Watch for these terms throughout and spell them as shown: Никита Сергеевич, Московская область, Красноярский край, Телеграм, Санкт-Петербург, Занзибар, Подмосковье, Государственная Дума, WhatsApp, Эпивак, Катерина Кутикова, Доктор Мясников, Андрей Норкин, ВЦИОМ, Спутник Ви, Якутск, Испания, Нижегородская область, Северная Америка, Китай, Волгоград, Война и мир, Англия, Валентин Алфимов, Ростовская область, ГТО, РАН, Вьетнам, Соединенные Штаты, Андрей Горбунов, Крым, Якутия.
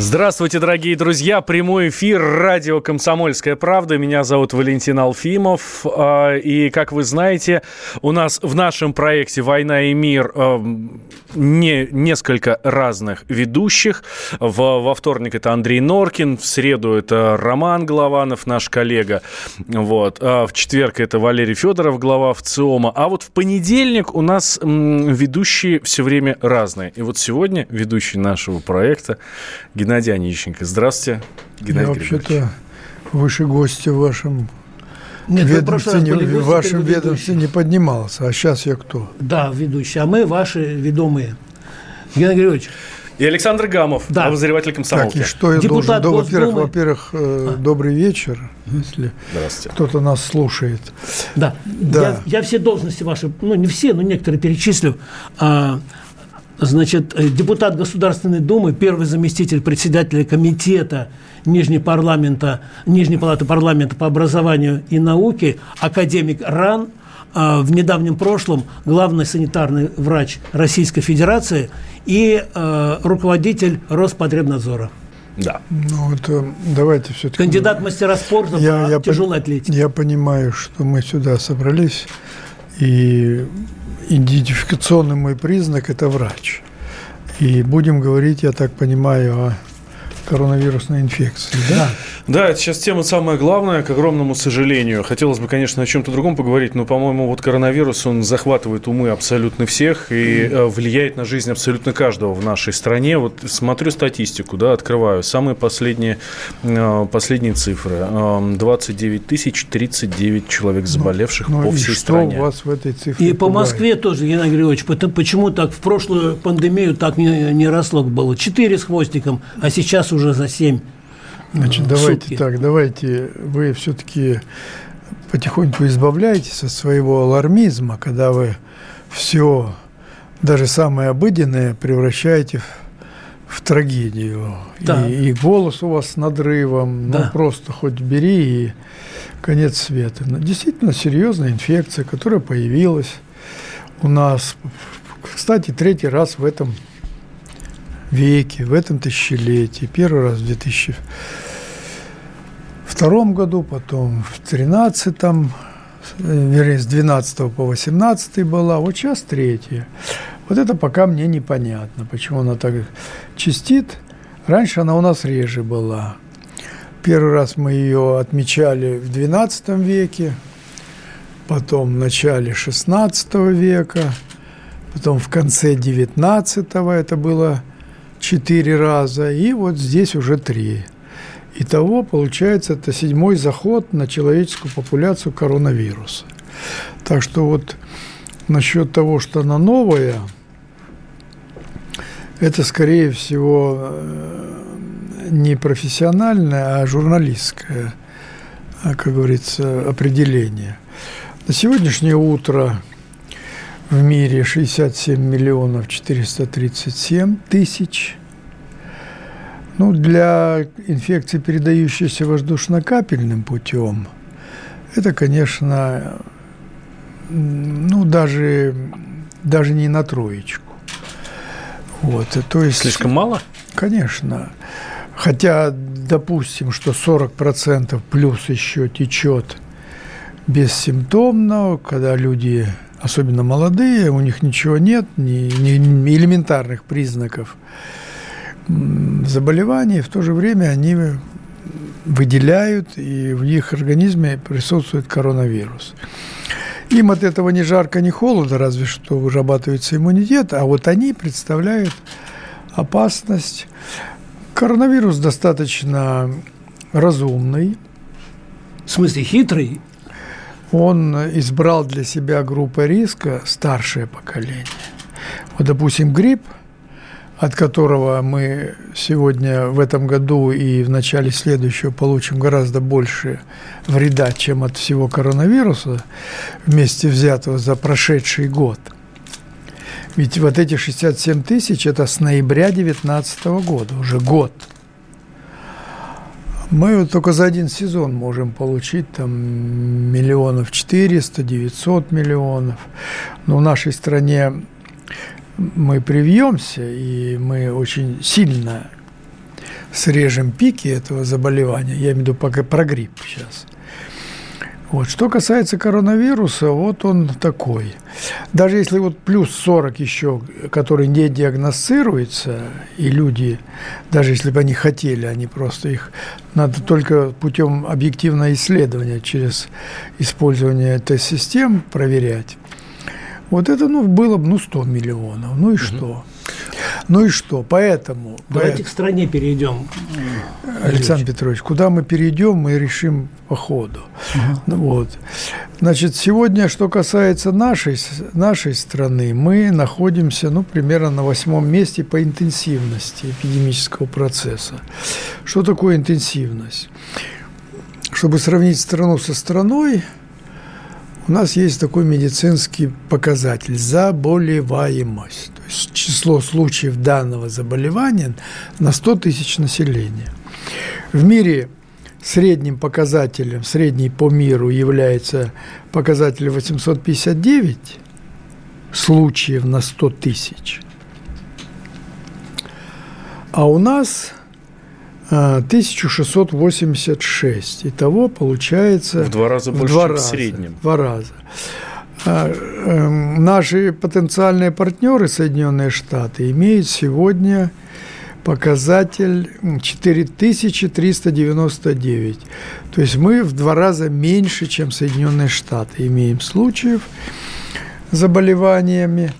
Здравствуйте, дорогие друзья. Прямой эфир радио «Комсомольская правда». Меня зовут Валентин Алфимов. И, как вы знаете, у нас в нашем проекте «Война и мир» несколько разных ведущих. Во вторник это Андрей Норкин, в среду это Роман Голованов, наш коллега. Вот. В четверг это Валерий Федоров, глава ВЦИОМа. А вот в понедельник у нас ведущие все время разные. И вот сегодня ведущий нашего проекта Геннадий Онищенко. Здравствуйте, Геннадий Григорьевич. Я вообще-то выше гостя в вашем ведомстве не поднимался, а сейчас я кто? Да, ведущий, а мы ваши ведомые. Геннадий Григорьевич. И Александр Гамов, да. Обозреватель комсомолки. Так, и что я депутат должен? Во-первых, добрый вечер, если кто-то нас слушает. Да, да. Я все должности ваши, ну не все, но некоторые перечислю. Значит, депутат Государственной Думы, первый заместитель председателя комитета Нижней палаты парламента по образованию и науке, академик РАН, в недавнем прошлом главный санитарный врач Российской Федерации и руководитель Роспотребнадзора. Да. Ну, это давайте все-таки... Кандидат мастера спорта по тяжелой атлетике. Я понимаю, что мы сюда собрались и... Идентификационный мой признак – это врач. И будем говорить, я так понимаю, о коронавирусной инфекции. Да? Да, это сейчас тема самая главная, к огромному сожалению. Хотелось бы, конечно, о чем-то другом поговорить, но, по-моему, вот коронавирус, он захватывает умы абсолютно всех и влияет на жизнь абсолютно каждого в нашей стране. Вот смотрю статистику, да, открываю, самые последние цифры. 29 тысяч 39 человек заболевших по всей стране. Что у вас в этой цифре? И по Москве тоже, Геннадий Григорьевич, почему так в прошлую пандемию так не росло было? 4 с хвостиком, а сейчас уже за 7 Значит, давайте вы все-таки потихоньку избавляйтесь от своего алармизма, когда вы все, даже самое обыденное, превращаете в трагедию. Да. И голос у вас с надрывом, да. Ну просто хоть бери и конец света. Но действительно серьезная инфекция, которая появилась у нас, кстати, 3-й раз в этом веке, в этом тысячелетии. Первый раз в 2002 году, потом в 13-м, вернее, с 12 по 18 была, вот сейчас 3-я. Вот это пока мне непонятно, почему она так чистит. Раньше она у нас реже была. Первый раз мы ее отмечали в 12 веке, потом в начале 16 века, потом в конце 19-го это было 4 раза, и вот здесь уже 3. Итого, получается, это 7-й заход на человеческую популяцию коронавируса. Так что вот насчет того, что она новая, это, скорее всего, не профессиональное, а журналистское, как говорится, определение. На сегодняшнее утро в мире 67 миллионов 437 тысяч. Ну, для инфекции, передающейся воздушно-капельным путем, это, конечно, ну, даже не на 3. Вот, то есть, слишком мало? Конечно. Хотя, допустим, что 40% плюс еще течет бессимптомно, когда люди... Особенно молодые, у них ничего нет, ни элементарных признаков заболеваний. В то же время они выделяют, и в их организме присутствует коронавирус. Им от этого ни жарко, ни холодно, разве что вырабатывается иммунитет, а вот они представляют опасность. Коронавирус достаточно разумный. В смысле, хитрый? Он избрал для себя группу риска старшее поколение. Вот, допустим, грипп от которого мы сегодня в этом году и в начале следующего получим гораздо больше вреда, чем от всего коронавируса, вместе взятого за прошедший год. Ведь вот эти 67 тысяч – это с ноября 2019 года, уже год. Мы вот только за один сезон можем получить там 1 400 000, 900 000. Но в нашей стране мы привьемся, и мы очень сильно срежем пики этого заболевания. Я имею в виду пока про грипп сейчас. Вот. Что касается коронавируса, вот он такой. Даже если вот плюс 40 еще, которые не диагностируются, и люди, даже если бы они хотели, они просто их... Надо только путем объективного исследования через использование тест-систем проверять. Вот это было бы 100 миллионов. Ну и что? Ну и что? Поэтому... Давайте к стране перейдем. Александр Петрович, куда мы перейдем, мы решим по ходу. Вот. Значит, сегодня, что касается нашей страны, мы находимся, примерно на 8-м месте по интенсивности эпидемического процесса. Что такое интенсивность? Чтобы сравнить страну со страной, у нас есть такой медицинский показатель – заболеваемость. То есть число случаев данного заболевания на 100 тысяч населения. В мире средним показателем, средний по миру является показатель 859 случаев на 100 тысяч. А у нас 1686. Итого получается... В 2 раза больше, чем в среднем. В 2 раза. Наши потенциальные партнеры, Соединенные Штаты, имеют сегодня показатель 4399. То есть мы в 2 раза меньше, чем Соединенные Штаты, имеем случаев с заболеваниями.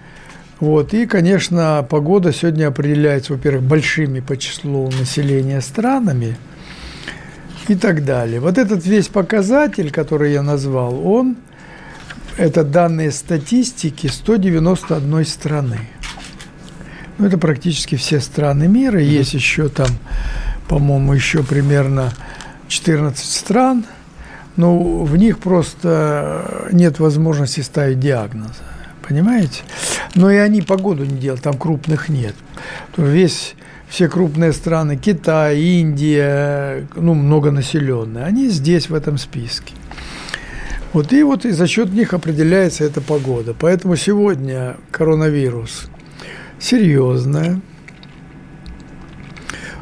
Вот. И, конечно, погода сегодня определяется, во-первых, большими по числу населения странами и так далее. Вот этот весь показатель, который я назвал, это данные статистики 191 страны. Это практически все страны мира. Есть еще там, по-моему, еще примерно 14 стран, но в них просто нет возможности ставить диагноза. Понимаете? Но и они погоду не делают, там крупных нет. Все крупные страны, Китай, Индия, многонаселенные, они здесь в этом списке. И за счет них определяется эта погода. Поэтому сегодня коронавирус серьезная,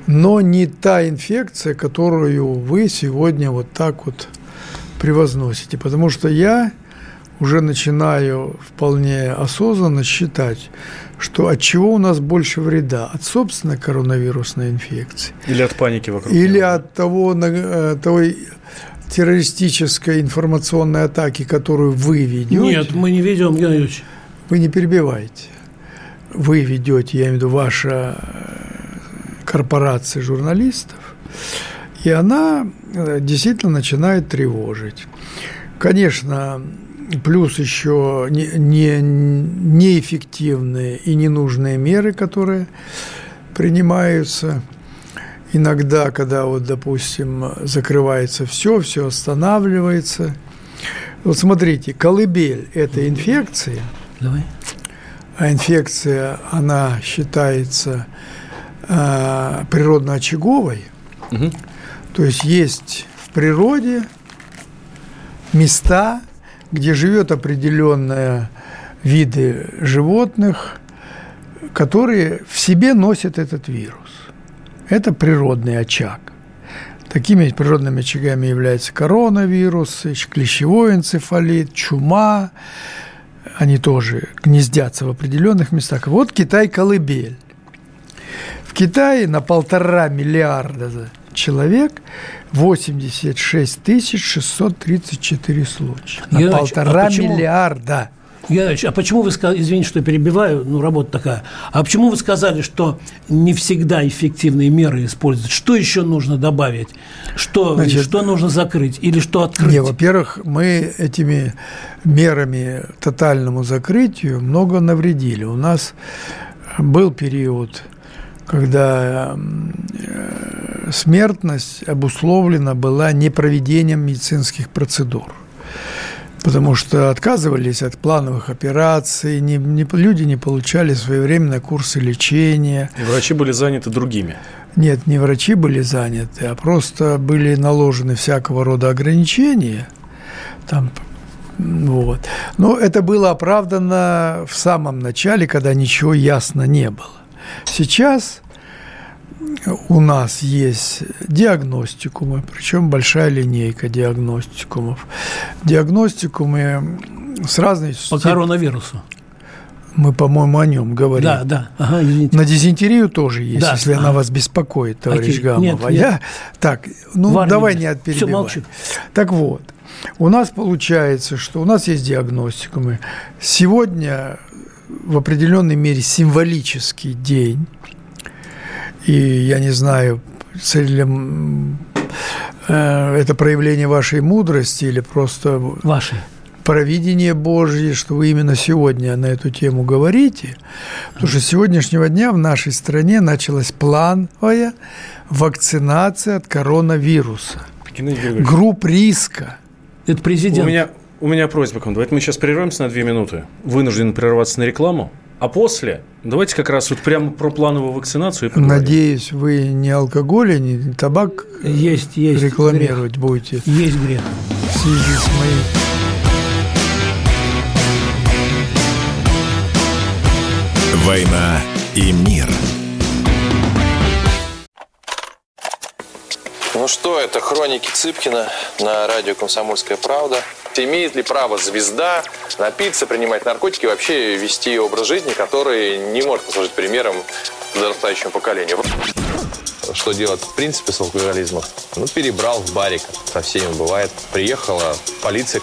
но не та инфекция, которую вы сегодня так превозносите. Потому что я уже начинаю вполне осознанно считать, что от чего у нас больше вреда? От собственной коронавирусной инфекции? Или от паники вокруг? Или от той террористической информационной атаки, которую вы ведете? Нет, мы не ведем, Геннадий Юрьевич. Вы не перебиваете. Вы ведете, я имею в виду, ваша корпорация журналистов, и она действительно начинает тревожить. Конечно, плюс еще неэффективные и ненужные меры, которые принимаются. Иногда, когда, допустим, закрывается все останавливается. Вот смотрите, колыбель этой инфекции. Давай. А инфекция, она считается природно-очаговой. Угу. То есть в природе места, где живет определенные виды животных, которые в себе носят этот вирус. Это природный очаг. Такими природными очагами являются коронавирусы, клещевой энцефалит, чума. Они тоже гнездятся в определенных местах. Вот Китай – колыбель. В Китае на 1,5 миллиарда человек 86 634 случая. На 1,5 миллиарда. Геннадий, а почему вы сказали, извините, что я перебиваю, работа такая, а почему вы сказали, что не всегда эффективные меры используют? Что еще нужно добавить? Что нужно закрыть или что открыть? Во-первых, мы этими мерами тотальному закрытию много навредили. У нас был период когда смертность обусловлена была непроведением медицинских процедур. Потому что отказывались от плановых операций, люди не получали своевременно курсы лечения. И врачи были заняты другими. Нет, не врачи были заняты, а просто были наложены всякого рода ограничения. Вот. Но это было оправдано в самом начале, когда ничего ясно не было. Сейчас у нас есть диагностикумы, причем большая линейка диагностикумов. Диагностикумы с разной... По коронавирусу. Мы, по-моему, о нем говорим. Да, да. Ага, на дизентерию тоже есть, да, если она вас беспокоит, товарищ Гамов. А я... Так, давай не перебивай. Все, молчу. Так вот, у нас получается, что у нас есть диагностикумы. Сегодня в определенной мере символический день. И я не знаю, целью это проявление вашей мудрости или просто провидение Божье, что вы именно сегодня на эту тему говорите. Потому что с сегодняшнего дня в нашей стране началась плановая вакцинация от коронавируса. Групп риска. Это президент. У меня просьба к вам. Давайте мы сейчас прервемся на 2 минуты. Вынуждены прерваться на рекламу. А после давайте как раз вот прямо про плановую вакцинацию и поговорим. Надеюсь, вы не алкоголь, не табак есть рекламировать грех. Будете. Есть грех. В связи с моей... Война и мир. Ну что, это «Хроники Цыпкина» на радио «Комсомольская правда». Имеет ли право звезда напиться, принимать наркотики и вообще вести образ жизни, который не может послужить примером зарастающему поколению? Что делать в принципе с алкоголизмом? Перебрал в барик, со всеми бывает. Приехала полиция.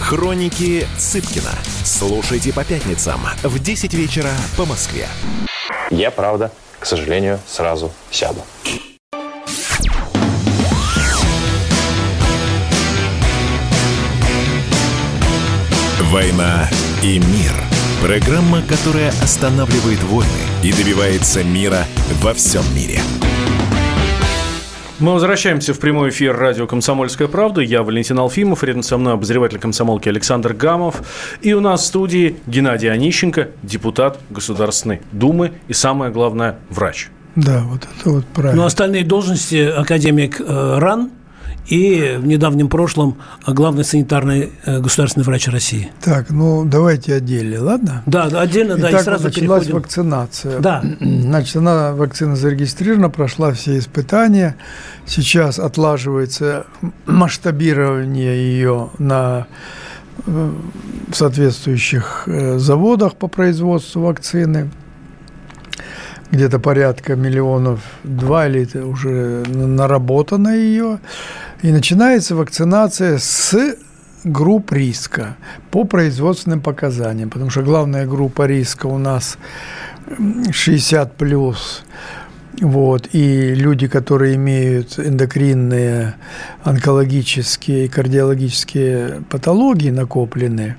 Хроники Цыпкина. Слушайте по пятницам в 10 вечера по Москве. Я, правда, к сожалению, сразу сяду. «Война и мир». Программа, которая останавливает войны и добивается мира во всем мире. Мы возвращаемся в прямой эфир радио «Комсомольская правда». Я Валентин Алфимов, рядом со мной обозреватель комсомолки Александр Гамов. И у нас в студии Геннадий Онищенко, депутат Государственной Думы и, самое главное, врач. Да, вот это вот правильно. Но остальные должности академик РАН и в недавнем прошлом главный санитарный государственный врач России. Так, давайте отдельно, ладно? Да, отдельно, да, и сразу переходим. Итак, началась вакцинация. Да. Значит, вакцина зарегистрирована, прошла все испытания. Сейчас отлаживается масштабирование ее на соответствующих заводах по производству вакцины. Где-то порядка 2 миллиона или это уже наработано ее. И начинается вакцинация с групп риска по производственным показаниям. Потому что главная группа риска у нас 60+. Вот, и люди, которые имеют эндокринные, онкологические и кардиологические патологии накопленные.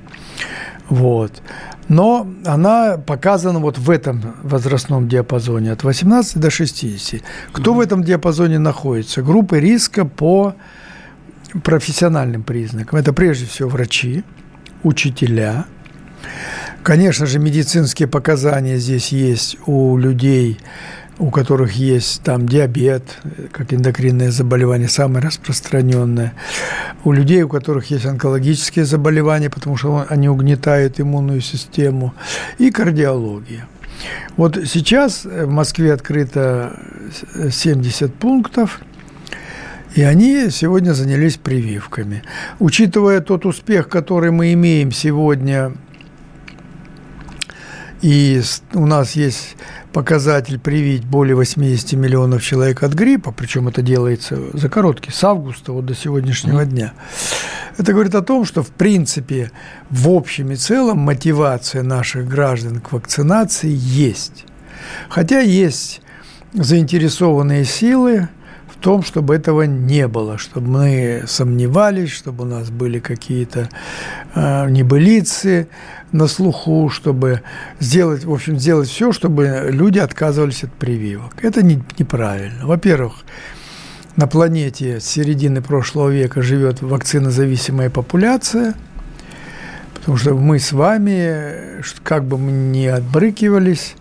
Вот. Но она показана вот в этом возрастном диапазоне от 18 до 60. Кто в этом диапазоне находится? Группы риска по профессиональным признакам. Это прежде всего врачи, учителя. Конечно же, медицинские показания здесь есть у людей, у которых есть там диабет, как эндокринное заболевание, самое распространенное. У людей, у которых есть онкологические заболевания, потому что они угнетают иммунную систему, и кардиология. Вот сейчас в Москве открыто 70 пунктов, и они сегодня занялись прививками. Учитывая тот успех, который мы имеем сегодня, И у нас есть показатель привить более 80 миллионов человек от гриппа, причем это делается за короткий, с августа вот до сегодняшнего дня. Это говорит о том, что, в принципе, в общем и целом мотивация наших граждан к вакцинации есть. Хотя есть заинтересованные силы в том, чтобы этого не было, чтобы мы сомневались, чтобы у нас были какие-то небылицы на слуху, чтобы сделать все, чтобы люди отказывались от прививок. Это неправильно. Во-первых, на планете с середины прошлого века живет вакцинозависимая популяция, потому что мы с вами, как бы мы ни отбрыкивались,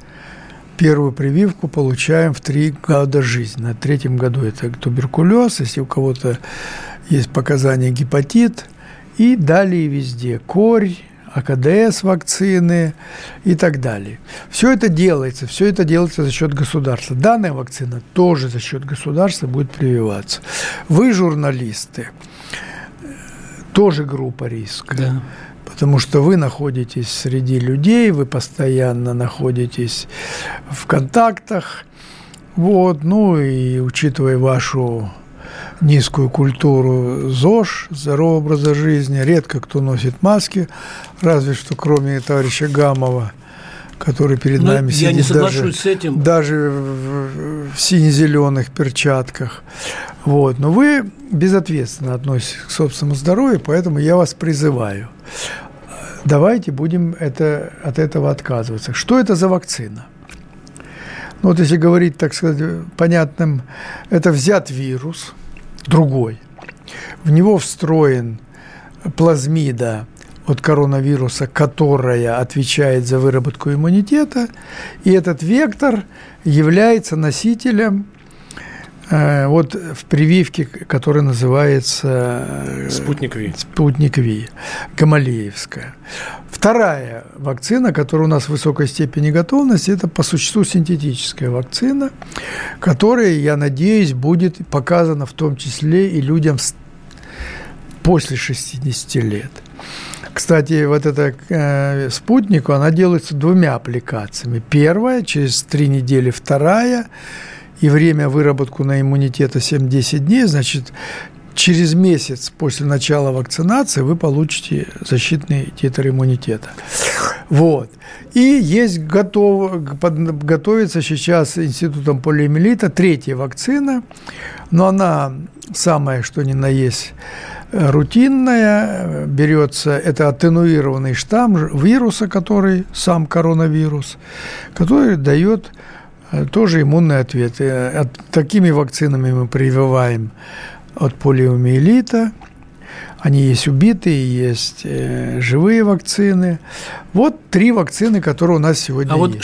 первую прививку получаем в 3 года жизни. На 3-м году это туберкулез, если у кого-то есть показания гепатит, и далее везде корь, АКДС вакцины и так далее. Все это делается за счет государства. Данная вакцина тоже за счет государства будет прививаться. Вы, журналисты, тоже группа риска. Да. Потому что вы находитесь среди людей, вы постоянно находитесь в контактах. Вот, ну и учитывая вашу низкую культуру ЗОЖ, здорового образа жизни, редко кто носит маски, разве что кроме товарища Гамова, который перед нами сидит, я не соглашусь с этим. Даже в сине-зеленых перчатках. Вот. Но вы безответственно относитесь к собственному здоровью, поэтому я вас призываю. Давайте будем от этого отказываться. Что это за вакцина? Ну, вот если говорить, так сказать, понятным, это взят вирус другой. В него встроен плазмида от коронавируса, которая отвечает за выработку иммунитета, и этот вектор является носителем вот в прививке, которая называется «Спутник Ви», Гамалеевская. Вторая вакцина, которая у нас в высокой степени готовности, это по существу синтетическая вакцина, которая, я надеюсь, будет показана в том числе и людям после 60 лет. Кстати, вот эта спутнику, она делается 2 аппликациями. Первая, через 3 недели вторая, и время выработки на иммунитета 7-10 дней, значит, через месяц после начала вакцинации вы получите защитный титр иммунитета. Вот. И есть готовится сейчас институтом полиомиелита 3-я вакцина, но она самая, что ни на есть, рутинная, берется, это аттенуированный штамм вируса, который сам коронавирус, который дает тоже иммунный ответ. И такими вакцинами мы прививаем от полиомиелита. Они есть убитые, есть живые вакцины. Вот 3 вакцины, которые у нас сегодня есть. А вот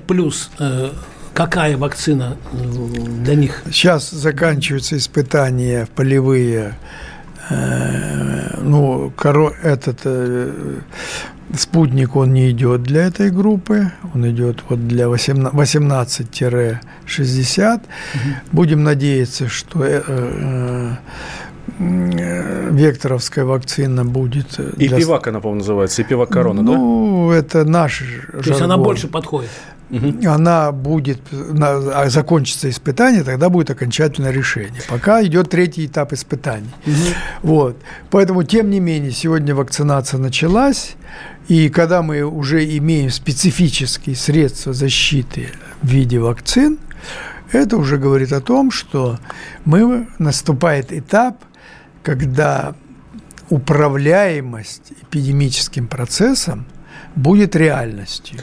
65+. Какая вакцина для них? Сейчас заканчиваются испытания полевые. Ну, спутник, он не идет для этой группы, он идет вот для 18-60. Угу. Будем надеяться, что векторовская вакцина будет... Эпивак она, по-моему, называется, эпивак корона, ну, да? Ну, это наш жаргон. То есть она больше подходит? Угу. Она будет, закончится испытание, тогда будет окончательное решение. Пока идет 3-й этап испытаний. Угу. Вот. Поэтому, тем не менее, сегодня вакцинация началась, и когда мы уже имеем специфические средства защиты в виде вакцин, это уже говорит о том, что наступает этап, когда управляемость эпидемическим процессом будет реальностью.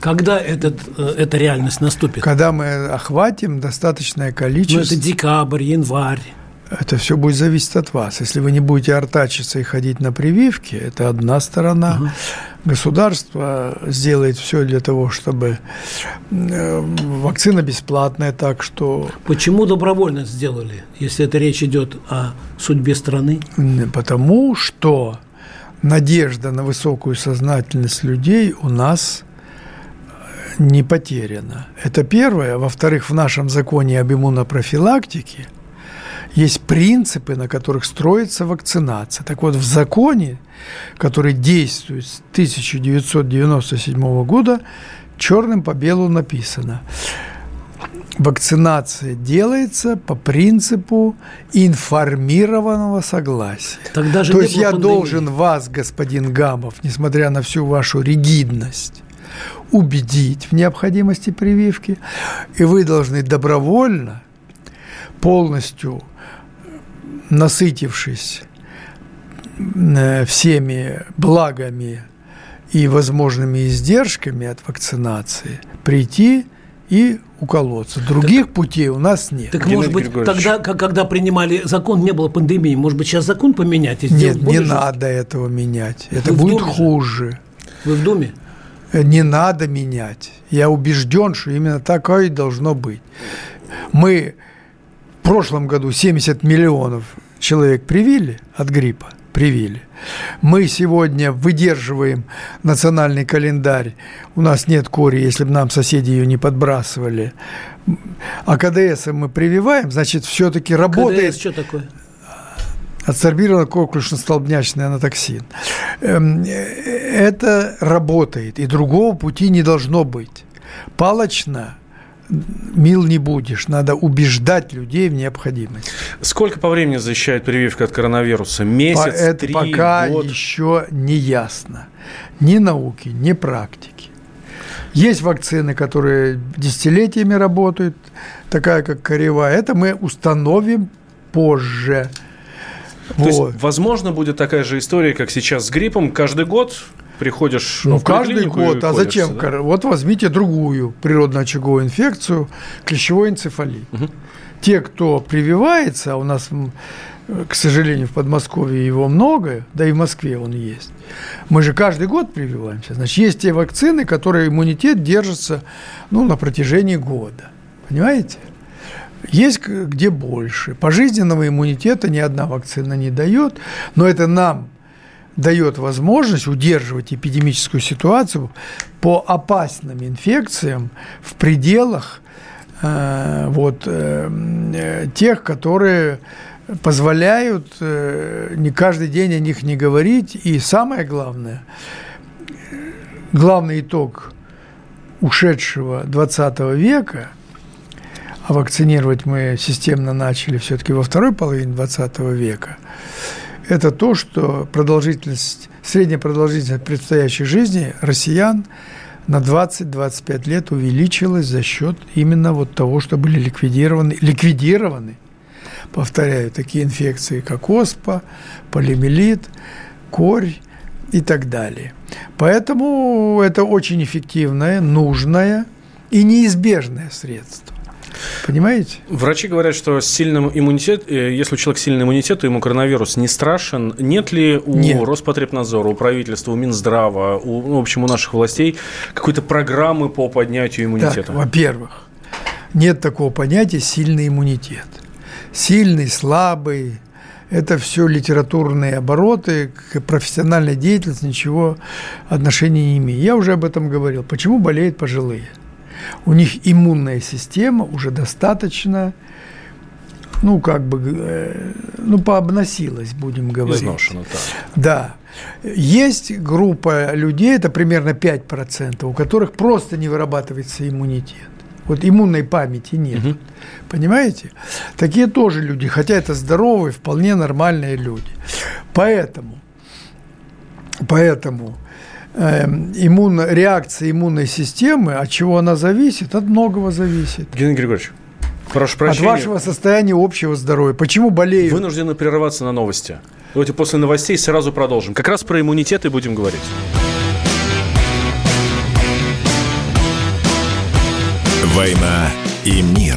Когда эта реальность наступит? Когда мы охватим достаточное количество... Но это декабрь, январь. Это все будет зависеть от вас. Если вы не будете артачиться и ходить на прививки, это одна сторона. Угу. Государство сделает все для того, чтобы вакцина бесплатная, так что... Почему добровольно сделали, если это речь идет о судьбе страны? Потому что надежда на высокую сознательность людей у нас... не потеряно. Это первое. Во-вторых, в нашем законе об иммунопрофилактике есть принципы, на которых строится вакцинация. Так вот, в законе, который действует с 1997 года, черным по белому написано: вакцинация делается по принципу информированного согласия. Тогда же То есть я должен вас, господин Гамов, несмотря на всю вашу ригидность, убедить в необходимости прививки, и вы должны добровольно, полностью насытившись всеми благами и возможными издержками от вакцинации, прийти и уколоться. Других путей у нас нет. Так, может быть, тогда, когда принимали закон, не было пандемии. Может быть, сейчас закон поменять? Нет, не надо этого менять. Это будет хуже. Вы в Думе? Не надо менять. Я убежден, что именно такое и должно быть. Мы в прошлом году 70 миллионов человек привили от гриппа. Привили. Мы сегодня выдерживаем национальный календарь. У нас нет кори, если бы нам соседи ее не подбрасывали. АКДС мы прививаем, значит, все-таки работает. АКДС что такое? Адсорбированная коклюшно-столбнячный анатоксин. Это работает, и другого пути не должно быть. Палочно мил не будешь. Надо убеждать людей в необходимости. Сколько по времени защищает прививка от коронавируса? Месяц, 3, год? Пока еще не ясно. Ни науки, ни практики. Есть вакцины, которые десятилетиями работают, такая как коревая. Это мы установим позже. Вот. То есть, возможно, будет такая же история, как сейчас с гриппом. Каждый год приходишь в поликлинику. Каждый год. А зачем? Да? Вот возьмите другую природно-очаговую инфекцию, клещевой энцефалит. Угу. Те, кто прививается, а у нас, к сожалению, в Подмосковье его много, да и в Москве он есть. Мы же каждый год прививаемся. Значит, есть те вакцины, которые иммунитет держится, на протяжении года. Понимаете? Есть где больше. Пожизненного иммунитета ни одна вакцина не дает, но это нам дает возможность удерживать эпидемическую ситуацию по опасным инфекциям в пределах тех, которые позволяют не каждый день о них не говорить. И самое главное, главный итог ушедшего 20 века – а вакцинировать мы системно начали все-таки во второй половине 20 века, это то, что средняя продолжительность предстоящей жизни россиян на 20-25 лет увеличилась за счет именно того, что были ликвидированы, повторяю, такие инфекции, как оспа, полиомиелит, корь и так далее. Поэтому это очень эффективное, нужное и неизбежное средство. Понимаете? Врачи говорят, что с сильным иммунитетом, если у человека сильный иммунитет, то ему коронавирус не страшен. Нет ли Роспотребнадзора, у правительства, у Минздрава, в общем, у наших властей какой-то программы по поднятию иммунитета? Так, во-первых, нет такого понятия сильный иммунитет. Сильный, слабый – это все литературные обороты, к профессиональной деятельности ничего отношения не имеет. Я уже об этом говорил. Почему болеют пожилые? У них иммунная система уже достаточно, пообносилась, будем говорить. Изношена, да. Есть группа людей, это примерно 5%, у которых просто не вырабатывается иммунитет. Вот иммунной памяти нет. Угу. Понимаете? Такие тоже люди, хотя это здоровые, вполне нормальные люди. Поэтому реакция иммунной системы, от чего она зависит, от многого зависит. Геннадий Григорьевич, прошу прощения. От вашего состояния общего здоровья. Почему болеют? Вынуждены прерваться на новости. Давайте после новостей сразу продолжим. Как раз про иммунитет и будем говорить. «Война и мир».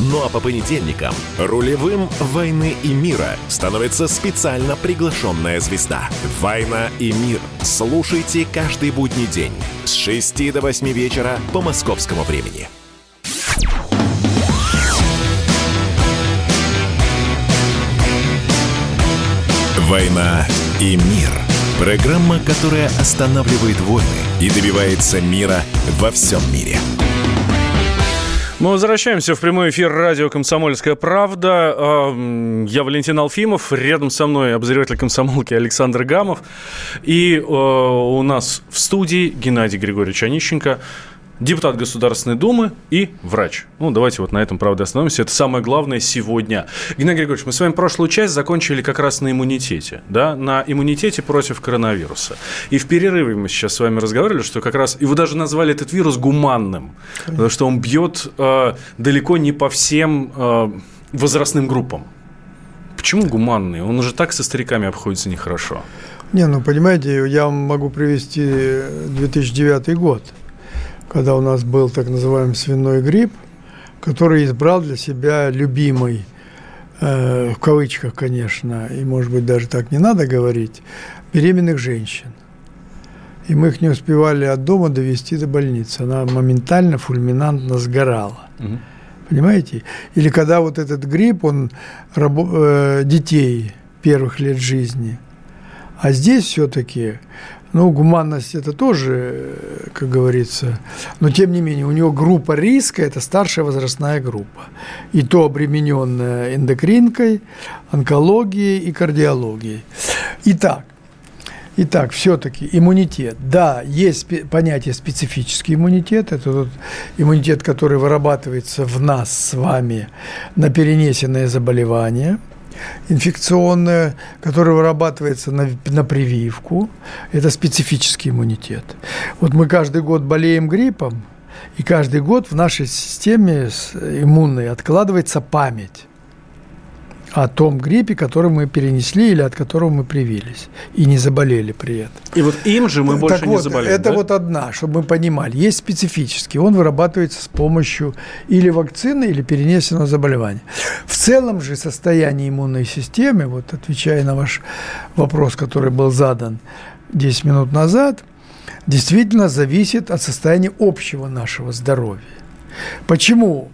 Ну а по понедельникам рулевым «Войны и мира» становится специально приглашенная звезда. «Война и мир». Слушайте каждый будний день с 6 до 8 вечера по московскому времени. «Война и мир». Программа, которая останавливает войны и добивается мира во всем мире. Мы возвращаемся в прямой эфир радио «Комсомольская правда». Я Валентин Алфимов, рядом со мной обозреватель комсомолки Александр Гамов. И у нас в студии Геннадий Григорьевич Онищенко, депутат Государственной Думы и врач. Ну, давайте вот на этом, правда, остановимся. Это самое главное сегодня. Геннадий Григорьевич, мы с вами прошлую часть закончили как раз на иммунитете, да, на иммунитете против коронавируса. И в перерыве мы сейчас с вами разговаривали, что как раз его даже назвали этот вирус гуманным, потому что он бьет далеко не по всем возрастным группам. Почему гуманный? Он уже так со стариками обходится нехорошо. Не, ну, понимаете, я могу привести 2009 год. Когда у нас был так называемый свиной грипп, который избрал для себя любимый, в кавычках, конечно, и, может быть, даже так не надо говорить, беременных женщин. И мы их не успевали от дома довести до больницы. Она моментально, фульминантно сгорала. Угу. Понимаете? Или когда вот этот грипп, он детей первых лет жизни. А здесь все-таки... Ну, гуманность – это тоже, как говорится, но, тем не менее, у него группа риска – это старшая возрастная группа, и то обремененная эндокринкой, онкологией и кардиологией. Итак, все-таки иммунитет. Да, есть понятие специфический иммунитет. Это тот иммунитет, который вырабатывается в нас с вами на перенесенные заболевания. Инфекционная, которая вырабатывается на прививку, это специфический иммунитет. Вот мы каждый год болеем гриппом, и каждый год в нашей системе иммунной откладывается память о том гриппе, который мы перенесли или от которого мы привились, и не заболели при этом. И вот им же мы больше так не вот, заболели, это да? Вот одна, чтобы мы понимали. Есть специфический, он вырабатывается с помощью или вакцины, или перенесенного заболевания. В целом же состояние иммунной системы, вот отвечая на ваш вопрос, который был задан 10 минут назад, действительно зависит от состояния общего нашего здоровья. Почему?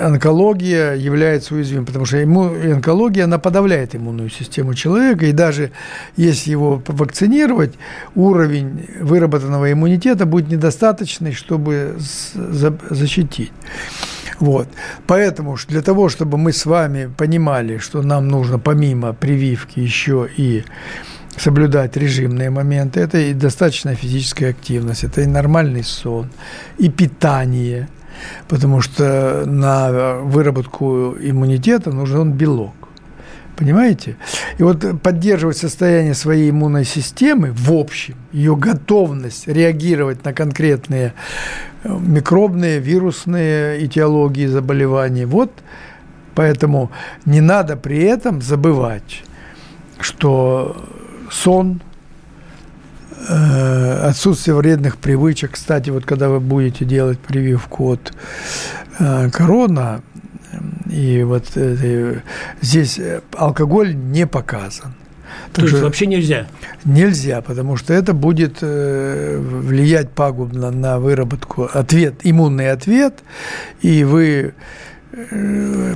Онкология является уязвимой, потому что онкология, она подавляет иммунную систему человека, и даже если его вакцинировать, уровень выработанного иммунитета будет недостаточный, чтобы защитить. Вот. Поэтому для того, чтобы мы с вами понимали, что нам нужно помимо прививки еще и соблюдать режимные моменты, это и достаточная физическая активность, это и нормальный сон, и питание. Потому что на выработку иммунитета нужен белок. Понимаете? И вот поддерживать состояние своей иммунной системы в общем, ее готовность реагировать на конкретные микробные, вирусные этиологии заболеваний. Вот поэтому не надо при этом забывать, что сон, отсутствие вредных привычек. Кстати, вот когда вы будете делать прививку от корона, и вот здесь алкоголь не показан. То есть вообще нельзя? Нельзя, потому что это будет влиять пагубно на выработку, иммунный ответ, и вы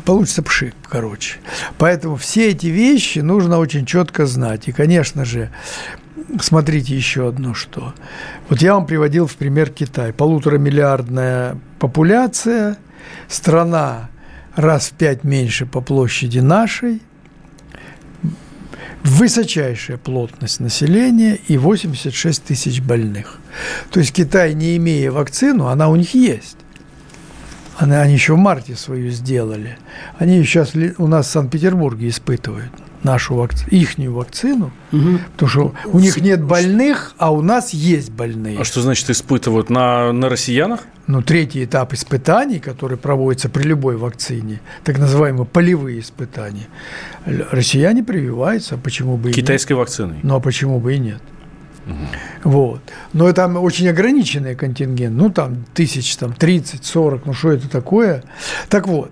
получится пшик, короче. Поэтому все эти вещи нужно очень четко знать. И, конечно же, смотрите еще одно, что... Вот я вам приводил в пример Китай. 1,5-миллиардная популяция, страна раз в 5 меньше по площади нашей, высочайшая плотность населения и 86 тысяч больных. То есть Китай, не имея вакцину, она у них есть. Они еще в марте свою сделали. Они сейчас у нас в Санкт-Петербурге испытывают нашу вакцину, ихнюю вакцину, угу. Потому что у них нет больных, а у нас есть больные. А что значит испытывают? На россиянах? Ну, третий этап испытаний, который проводится при любой вакцине, так называемые полевые испытания. Россияне прививаются, почему бы и китайской нет. Китайской вакциной? Ну, а почему бы и нет? Угу. Вот. Но там очень ограниченный контингент, ну, там, 30, 40, ну, что это такое? Так вот,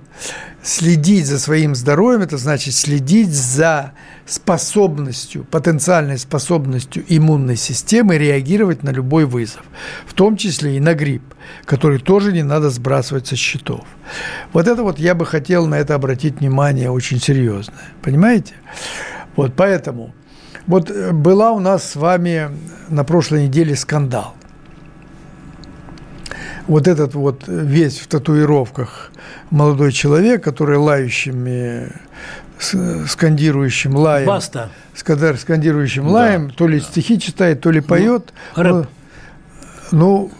следить за своим здоровьем, это значит следить за способностью, потенциальной способностью иммунной системы реагировать на любой вызов, в том числе и на грипп, который тоже не надо сбрасывать со счетов. Вот это вот я бы хотел на это обратить внимание очень серьезно, понимаете? Вот поэтому... Вот была у нас с вами на прошлой неделе скандал. Вот этот вот весь в татуировках молодой человек, который скандирующим лаем, то ли стихи читает, то ли поет. Ну,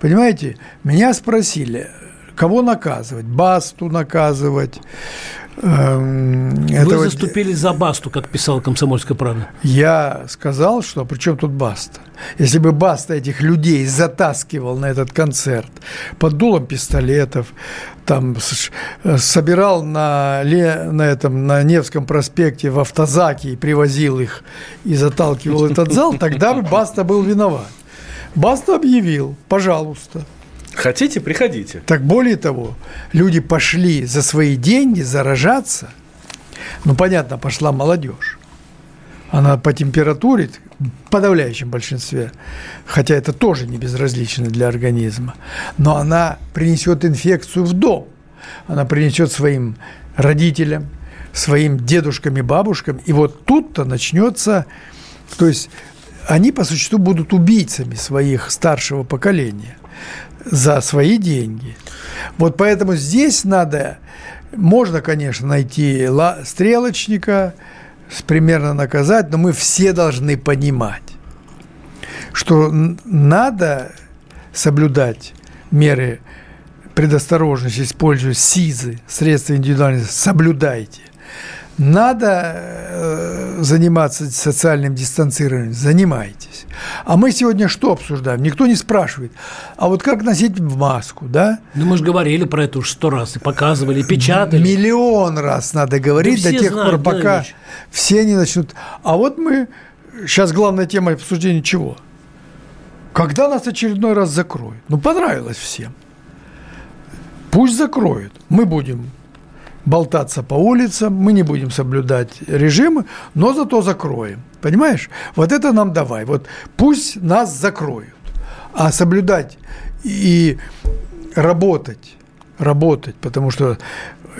понимаете, меня спросили, кого наказывать? Басту наказывать? Вы заступили за Басту, как писала «Комсомольская правда». Я сказал, что при чем тут Баста? Если бы Баста этих людей затаскивал на этот концерт под дулом пистолетов, там собирал на Невском проспекте в автозаке и привозил их и заталкивал этот зал, тогда бы Баста был виноват. Баста объявил: пожалуйста. Хотите, приходите. Так более того, люди пошли за свои деньги заражаться. Ну, понятно, пошла молодежь. Она по температуре, в подавляющем большинстве, хотя это тоже не безразлично для организма, но она принесет инфекцию в дом. Она принесет своим родителям, своим дедушкам и бабушкам. И вот тут-то начнется... То есть они, по существу, будут убийцами своих старшего поколения. За свои деньги. Вот поэтому здесь надо... Можно, конечно, найти стрелочника, примерно наказать, но мы все должны понимать, что надо соблюдать меры предосторожности, используя СИЗы, средства индивидуальности, соблюдайте. Надо заниматься социальным дистанцированием, занимайтесь. А мы сегодня что обсуждаем? Никто не спрашивает. А вот как носить маску, да? Ну, мы же говорили про это уже 100 раз, и показывали, и печатали. Миллион раз надо говорить, да, до тех пор, пока да, все не начнут. А вот мы... Сейчас главная тема обсуждения чего? Когда нас очередной раз закроют? Ну, понравилось всем. Пусть закроют. Мы будем... болтаться по улицам, мы не будем соблюдать режимы, но зато закроем. Понимаешь? Вот это нам давай. Вот пусть нас закроют. А соблюдать и работать, потому что,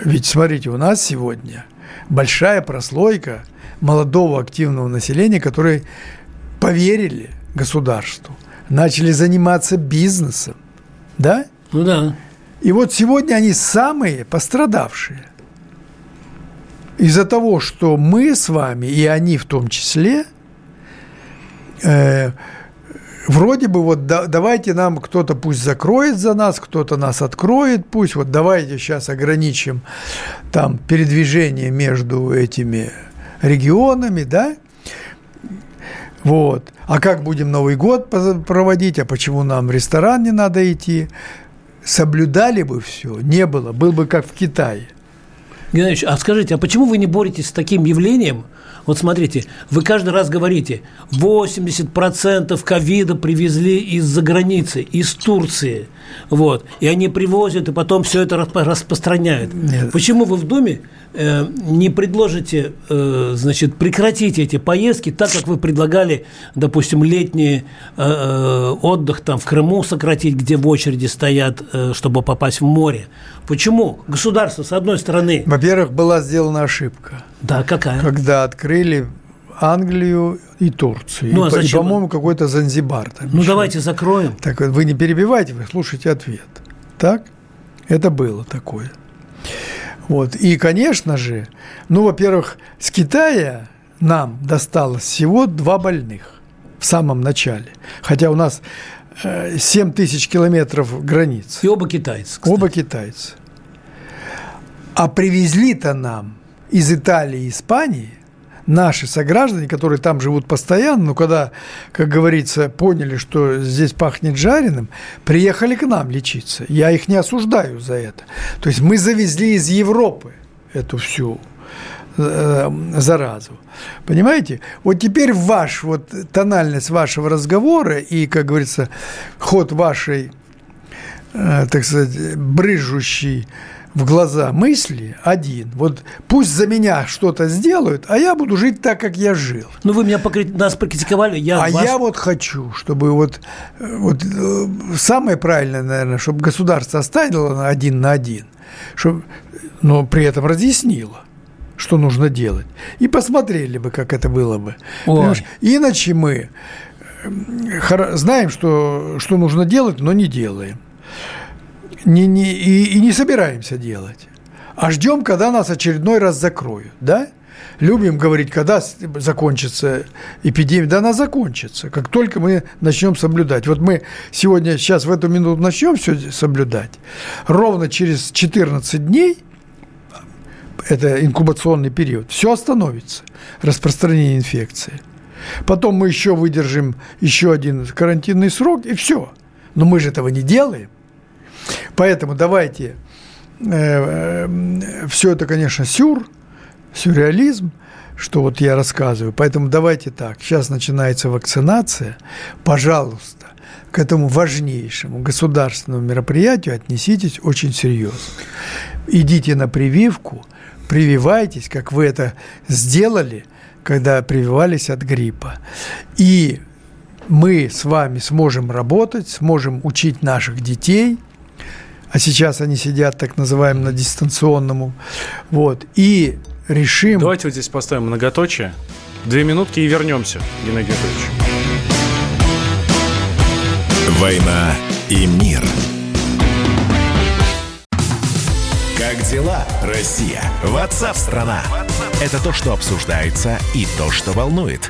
ведь смотрите, у нас сегодня большая прослойка молодого активного населения, которые поверили государству, начали заниматься бизнесом. Да? Ну да. И вот сегодня они самые пострадавшие. Из-за того, что мы с вами, и они в том числе, вроде бы вот давайте нам кто-то пусть закроет за нас, кто-то нас откроет пусть, вот давайте сейчас ограничим там передвижение между этими регионами, да? Вот. А как будем Новый год проводить, а почему нам в ресторан не надо идти? Соблюдали бы все, не было, был бы как в Китае. Геннадий Ильич, а скажите, а почему вы не боретесь с таким явлением? Вот смотрите, вы каждый раз говорите, 80% ковида привезли из-за границы, из Турции. Вот, и они привозят, и потом все это распространяют. Нет. Почему вы в Думе не предложите, значит, прекратить эти поездки, так как вы предлагали, допустим, летний отдых там в Крыму сократить, где в очереди стоят, чтобы попасть в море? Почему? Государство, с одной стороны... Во-первых, была сделана ошибка. Да, какая? Когда открыли Англию и Турцию. Ну, а зачем? И, по-моему, какой-то Занзибар. Там ну, еще. Давайте закроем. Так, вы не перебивайте, вы слушайте ответ. Так? Это было такое. Вот. И, конечно же, ну, во-первых, с Китая нам досталось всего 2 больных в самом начале. Хотя у нас 7 тысяч километров границ. И оба китайцы, кстати. Оба китайцы. А привезли-то нам из Италии и Испании наши сограждане, которые там живут постоянно, но когда, как говорится, поняли, что здесь пахнет жареным, приехали к нам лечиться. Я их не осуждаю за это. То есть мы завезли из Европы эту всю заразу. Понимаете? Вот теперь вот тональность вашего разговора и, как говорится, ход вашей, так сказать, брызжущей в глаза мысли один. Вот пусть за меня что-то сделают, а я буду жить так, как я жил. Ну, вы меня нас покритиковали, я вот хочу, чтобы вот самое правильное, наверное, чтобы государство оставило один на один, чтобы, но при этом разъяснило, что нужно делать. И посмотрели бы, как это было бы. Иначе мы знаем, что нужно делать, но не делаем. И не собираемся делать. А ждем, когда нас очередной раз закроют, да? Любим говорить, когда закончится эпидемия. Да, она закончится, как только мы начнем соблюдать. Вот мы сейчас в эту минуту начнем все соблюдать. Ровно через 14 дней, это инкубационный период, все остановится, распространение инфекции. Потом мы еще выдержим еще один карантинный срок, и все. Но мы же этого не делаем. Поэтому давайте все это, конечно, сюрреализм, что вот я рассказываю. Поэтому давайте так. Сейчас начинается вакцинация. Пожалуйста, к этому важнейшему государственному мероприятию отнеситесь очень серьезно. Идите на прививку, прививайтесь, как вы это сделали, когда прививались от гриппа. И мы с вами сможем работать, сможем учить наших детей. А сейчас они сидят, так называемым, на дистанционному. Вот. И решим... Давайте вот здесь поставим многоточие. 2 минутки и вернемся, Геннадий Георгиевич. «Война и мир». Как дела, Россия? WhatsApp-страна. Это то, что обсуждается и то, что волнует.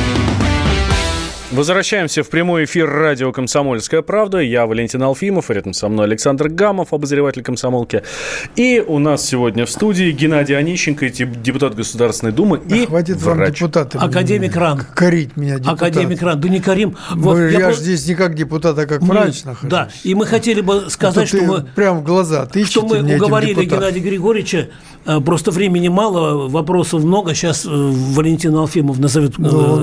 Возвращаемся в прямой эфир радио «Комсомольская правда». Я Валентин Алфимов, рядом со мной Александр Гамов, обозреватель «Комсомолки». И у нас сегодня в студии Геннадий Онищенко, депутат Государственной Думы, да, и хватит врач. Вам, депутаты, академик РАН. Корить меня, депутат. Академик РАН. Да не корим. Вот, я же здесь не как депутат, а как врач нахожусь. Да, и мы хотели бы сказать, что мы... Прямо в глаза тычете мне этим. Что мы уговорили Геннадия Григорьевича. Просто времени мало, вопросов много. Сейчас Валентин Алфимов назовет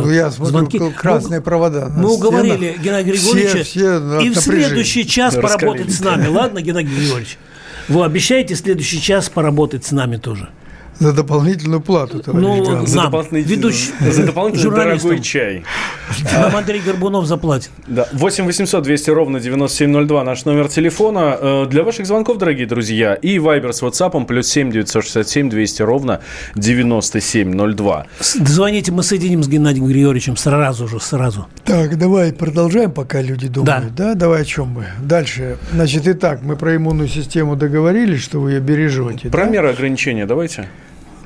я звонки. Красные провода. Мы уговорили Геннадия Григорьевича все и в следующий час поработать с нами. Ладно, Геннадий Григорьевич? Вы обещаете в следующий час поработать с нами тоже? За дополнительную плату, товарищ Ганн. За дополнительный дорогой чай. Нам Андрей Горбунов заплатит. 8 800 200 ровно 9702 наш номер телефона. Для ваших звонков, дорогие друзья, и Вайбер с WhatsApp +7 967 200 ровно 9702. Звоните, мы соединим с Геннадием Григорьевичем сразу. Так, давай продолжаем, пока люди думают. Да, давай о чем мы. Дальше. Значит, итак, мы про иммунную систему договорились, что вы ее бережете. Про меры ограничения давайте.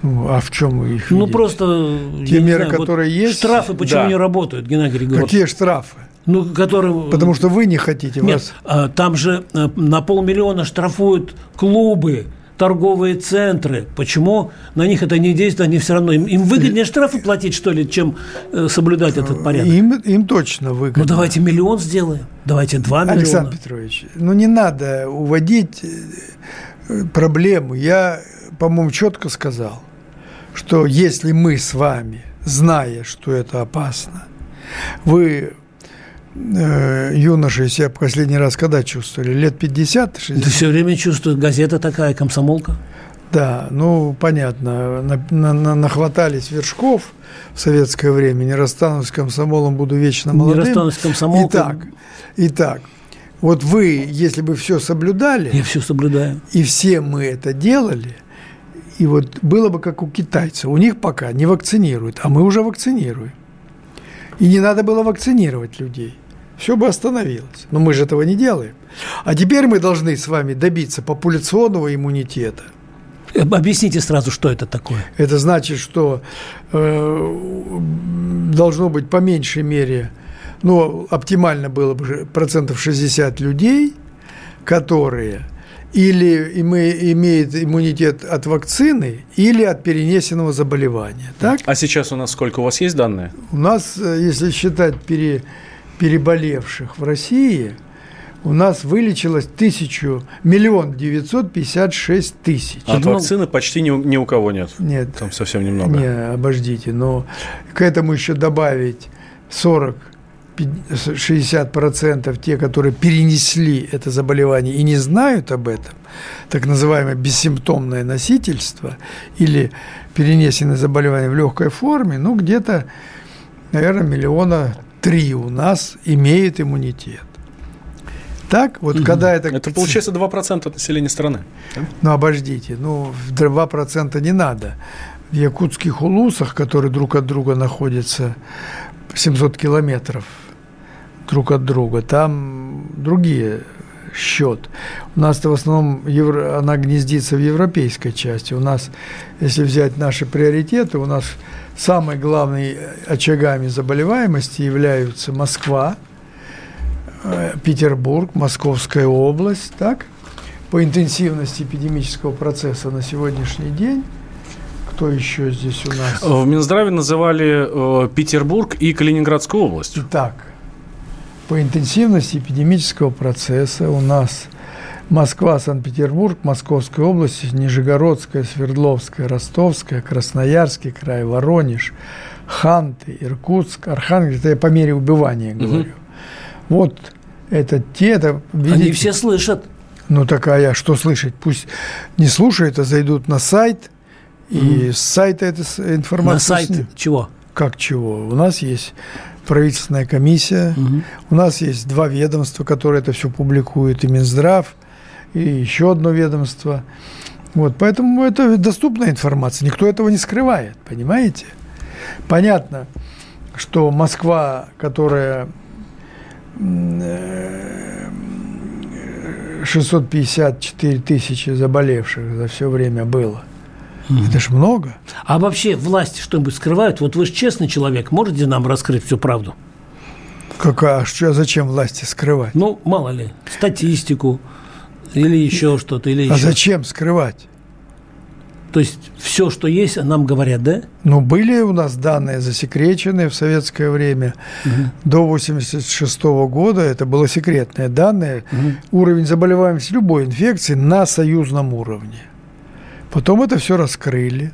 А в чем вы их видите? Просто... Те меры, которые есть... Штрафы почему не работают, Геннадий Григорьевич? Какие штрафы? Потому что вы не хотите. Нет, там же на 500 000 штрафуют клубы, торговые центры. Почему на них это не действует? Они все равно... Им выгоднее штрафы платить, что ли, чем соблюдать этот порядок? Им точно выгодно. Ну, давайте 1 миллион сделаем. Давайте 2 миллиона. Александр Петрович, не надо уводить проблему. Я, по-моему, четко сказал, что если мы с вами, зная, что это опасно, вы, юноши, себя последний раз когда чувствовали? Лет 50? 60? Да все время чувствую, газета такая, «Комсомолка». Да, понятно, нахватались вершков в советское время, не расстанусь с комсомолом, буду вечно молодым. Не расстанусь с комсомолкой. Итак, вот вы, если бы все соблюдали... Я все соблюдаю. И все мы это делали... И было бы как у китайцев. У них пока не вакцинируют, а мы уже вакцинируем. И не надо было вакцинировать людей. Все бы остановилось. Но мы же этого не делаем. А теперь мы должны с вами добиться популяционного иммунитета. Объясните сразу, что это такое. Это значит, что должно быть по меньшей мере, оптимально было бы 60% людей, которые... или имеет иммунитет от вакцины, или от перенесенного заболевания. Так? А сейчас у нас сколько? У вас есть данные? У нас, если считать переболевших в России, у нас вылечилось 1 956 000. От вакцины почти ни у кого нет? Нет. Там совсем немного. Не, обождите. Но к этому еще добавить 40-60% те, которые перенесли это заболевание и не знают об этом, так называемое бессимптомное носительство или перенесенное заболевание в легкой форме, где-то, наверное, 3 миллиона у нас имеет иммунитет. Так, когда это... Это получается 2% от населения страны. Обождите, 2% не надо. В якутских улусах, которые друг от друга находятся 700 километров друг от друга, там другие счет. У нас-то в основном она гнездится в европейской части. У нас, если взять наши приоритеты, у нас самыми главными очагами заболеваемости являются Москва, Петербург, Московская область. Так? По интенсивности эпидемического процесса на сегодняшний день. Что еще здесь у нас? В Минздраве называли Петербург и Калининградскую область. Итак, по интенсивности эпидемического процесса у нас Москва, Санкт-Петербург, Московская область, Нижегородская, Свердловская, Ростовская, Красноярский край, Воронеж, Ханты, Иркутск, Архангельск. Это я по мере убывания говорю. Угу. Они все слышат. А что слышать? Пусть не слушают, а зайдут на сайт. И с сайта эта информация... На сайт чего? Как чего? У нас есть правительственная комиссия, у нас есть 2 ведомства, которые это все публикуют, и Минздрав, и еще одно ведомство. Поэтому это доступная информация, никто этого не скрывает, понимаете? Понятно, что Москва, которая 654 000 заболевших за все время было, это ж много. А вообще власти что-нибудь скрывают? Вы же честный человек, можете нам раскрыть всю правду? Зачем власти скрывать? Мало ли, статистику или еще что-то. Зачем скрывать? То есть все, что есть, нам говорят, да? Были у нас данные засекреченные в советское время. До 1986 года это было секретные данные. Уровень заболеваемости любой инфекции на союзном уровне. Потом это все раскрыли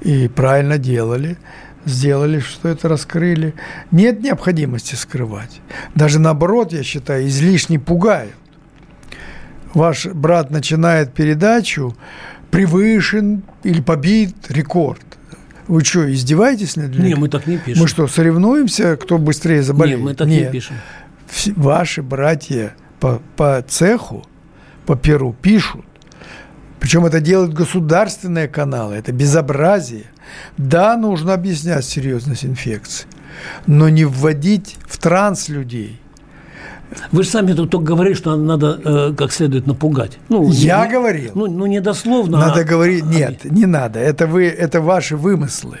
и правильно сделали, что это раскрыли. Нет необходимости скрывать. Даже наоборот, я считаю, излишне пугают. Ваш брат начинает передачу превышен или побит рекорд. Вы что, издеваетесь над людьми? Нет, мы так не пишем. Мы что, соревнуемся, кто быстрее заболеет? Нет, мы так не пишем. Ваши братья по цеху, по перу пишут. Причем это делают государственные каналы. Это безобразие. Да, нужно объяснять серьезность инфекции, но не вводить в транс людей. Вы же сами только говорили, что надо как следует напугать. Я говорил. Не дословно. Надо говорить. Нет, не надо. Это ваши вымыслы.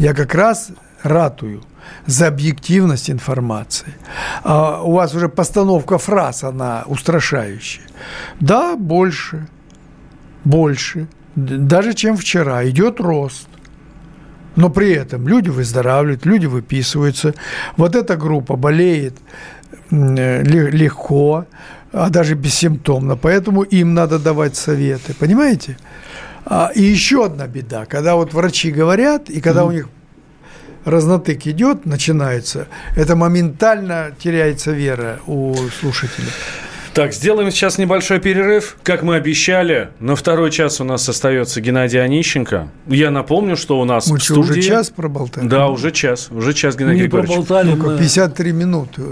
Я как раз ратую за объективность информации. А у вас уже постановка фраз, она устрашающая. Да, больше. Даже чем вчера. Идет рост. Но при этом люди выздоравливают, люди выписываются. Вот эта группа болеет легко, а даже бессимптомно. Поэтому им надо давать советы. Понимаете? И еще одна беда. Когда вот врачи говорят, и когда у них разнотык идет, начинается, это моментально теряется вера у слушателей. Так, сделаем сейчас небольшой перерыв. Как мы обещали, на второй час у нас остается Геннадий Онищенко. Я напомню, что у нас в студии... уже час проболтали? Да, уже час, Геннадий Григорьевич. Не проболтали, мы... 53 минуты.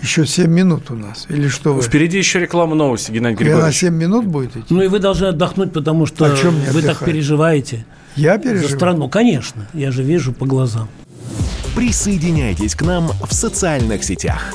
Еще 7 минут у нас. Или что вы? Впереди еще реклама, новости, Геннадий Григорьевич. И она 7 минут будет идти? Ну и вы должны отдохнуть, потому что вы так переживаете. Я переживаю? За страну, конечно. Я же вижу по глазам. Присоединяйтесь к нам в социальных сетях.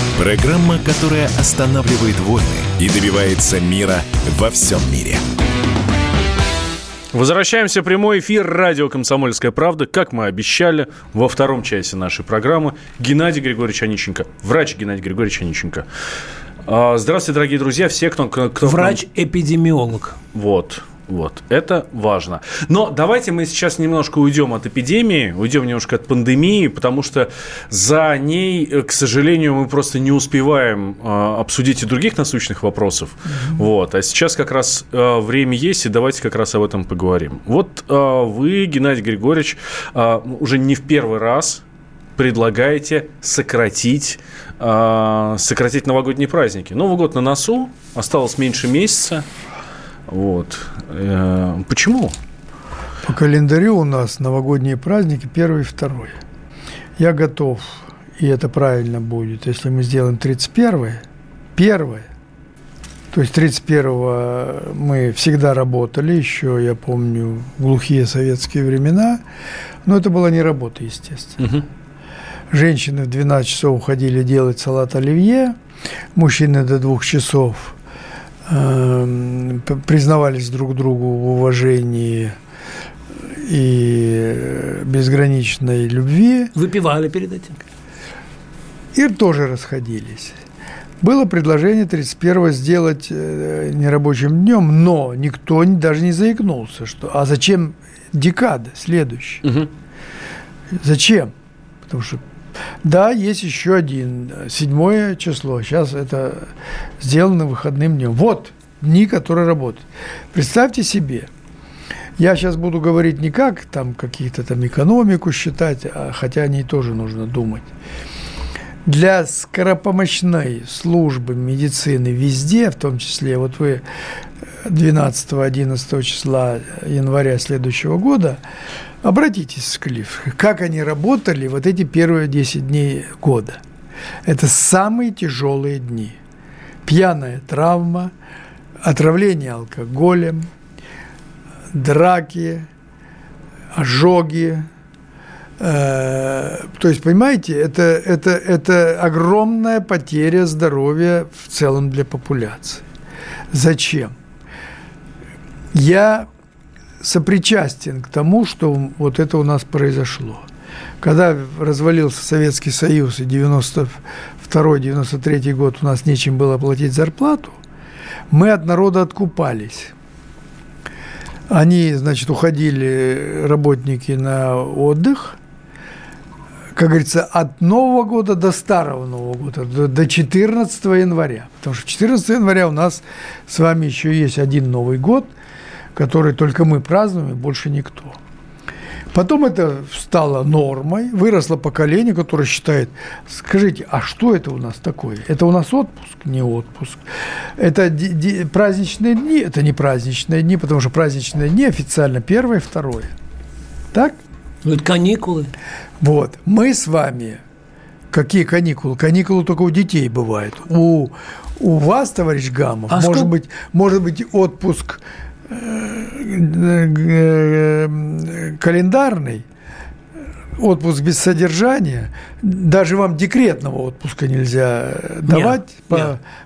Программа, которая останавливает войны и добивается мира во всем мире. Возвращаемся в прямой эфир. Радио «Комсомольская правда». Как мы обещали, во втором часе нашей программы Геннадий Григорьевич Онищенко. Врач Геннадий Григорьевич Онищенко. Здравствуйте, дорогие друзья. Все, кто врач-эпидемиолог. Вот, это важно. Но давайте мы сейчас немножко уйдем от эпидемии, уйдем немножко от пандемии, потому что за ней, к сожалению, мы просто не успеваем обсудить и других насущных вопросов. Mm-hmm. Вот, а сейчас как раз время есть, и давайте как раз об этом поговорим. Вот вы, Геннадий Григорьевич, уже не в первый раз предлагаете сократить новогодние праздники. Новый год на носу, осталось меньше месяца. Вот. Почему? По календарю у нас новогодние праздники 1 и 2. Я готов, и это правильно будет, если мы сделаем 31-е. То есть 31-го мы всегда работали, еще, я помню, глухие советские времена, но это была не работа, естественно. Угу. Женщины в 12 часов уходили делать салат оливье, мужчины до 2 часов признавались друг другу в уважении и безграничной любви. Выпивали перед этим. И тоже расходились. Было предложение 31-го сделать нерабочим днем, но никто даже не заикнулся, что а зачем декада следующая? Угу. Зачем? Потому что да, есть еще 7 число. Сейчас это сделано выходным днем. Вот дни, которые работают. Представьте себе, я сейчас буду говорить не как там какие-то там экономику считать, хотя о ней тоже нужно думать. Для скоропомощной службы медицины везде, в том числе, вот вы 12-11 числа января следующего года обратитесь к КЛИФ, как они работали вот эти первые 10 дней года. Это самые тяжелые дни. Пьяная травма, отравление алкоголем, драки, ожоги. То есть, понимаете, это огромная потеря здоровья в целом для популяции. Зачем? Я сопричастен к тому, что вот это у нас произошло. Когда развалился Советский Союз и 92-93 год у нас нечем было платить зарплату, мы от народа откупались. Они, значит, уходили, работники, на отдых, как говорится, от Нового года до Старого Нового года, до 14 января. Потому что 14 января у нас с вами еще есть один Новый год, который только мы празднуем, и больше никто. Потом это стало нормой, выросло поколение, которое считает, скажите, а что это у нас такое? Это у нас отпуск? Не отпуск. Это праздничные дни? Это не праздничные дни, потому что праздничные дни официально первое и второе. Так? Ну, это каникулы. Вот. Мы с вами... Какие каникулы? Каникулы только у детей бывают. У вас, товарищ Гамов, может быть, отпуск... календарный, отпуск без содержания, даже вам декретного отпуска нельзя давать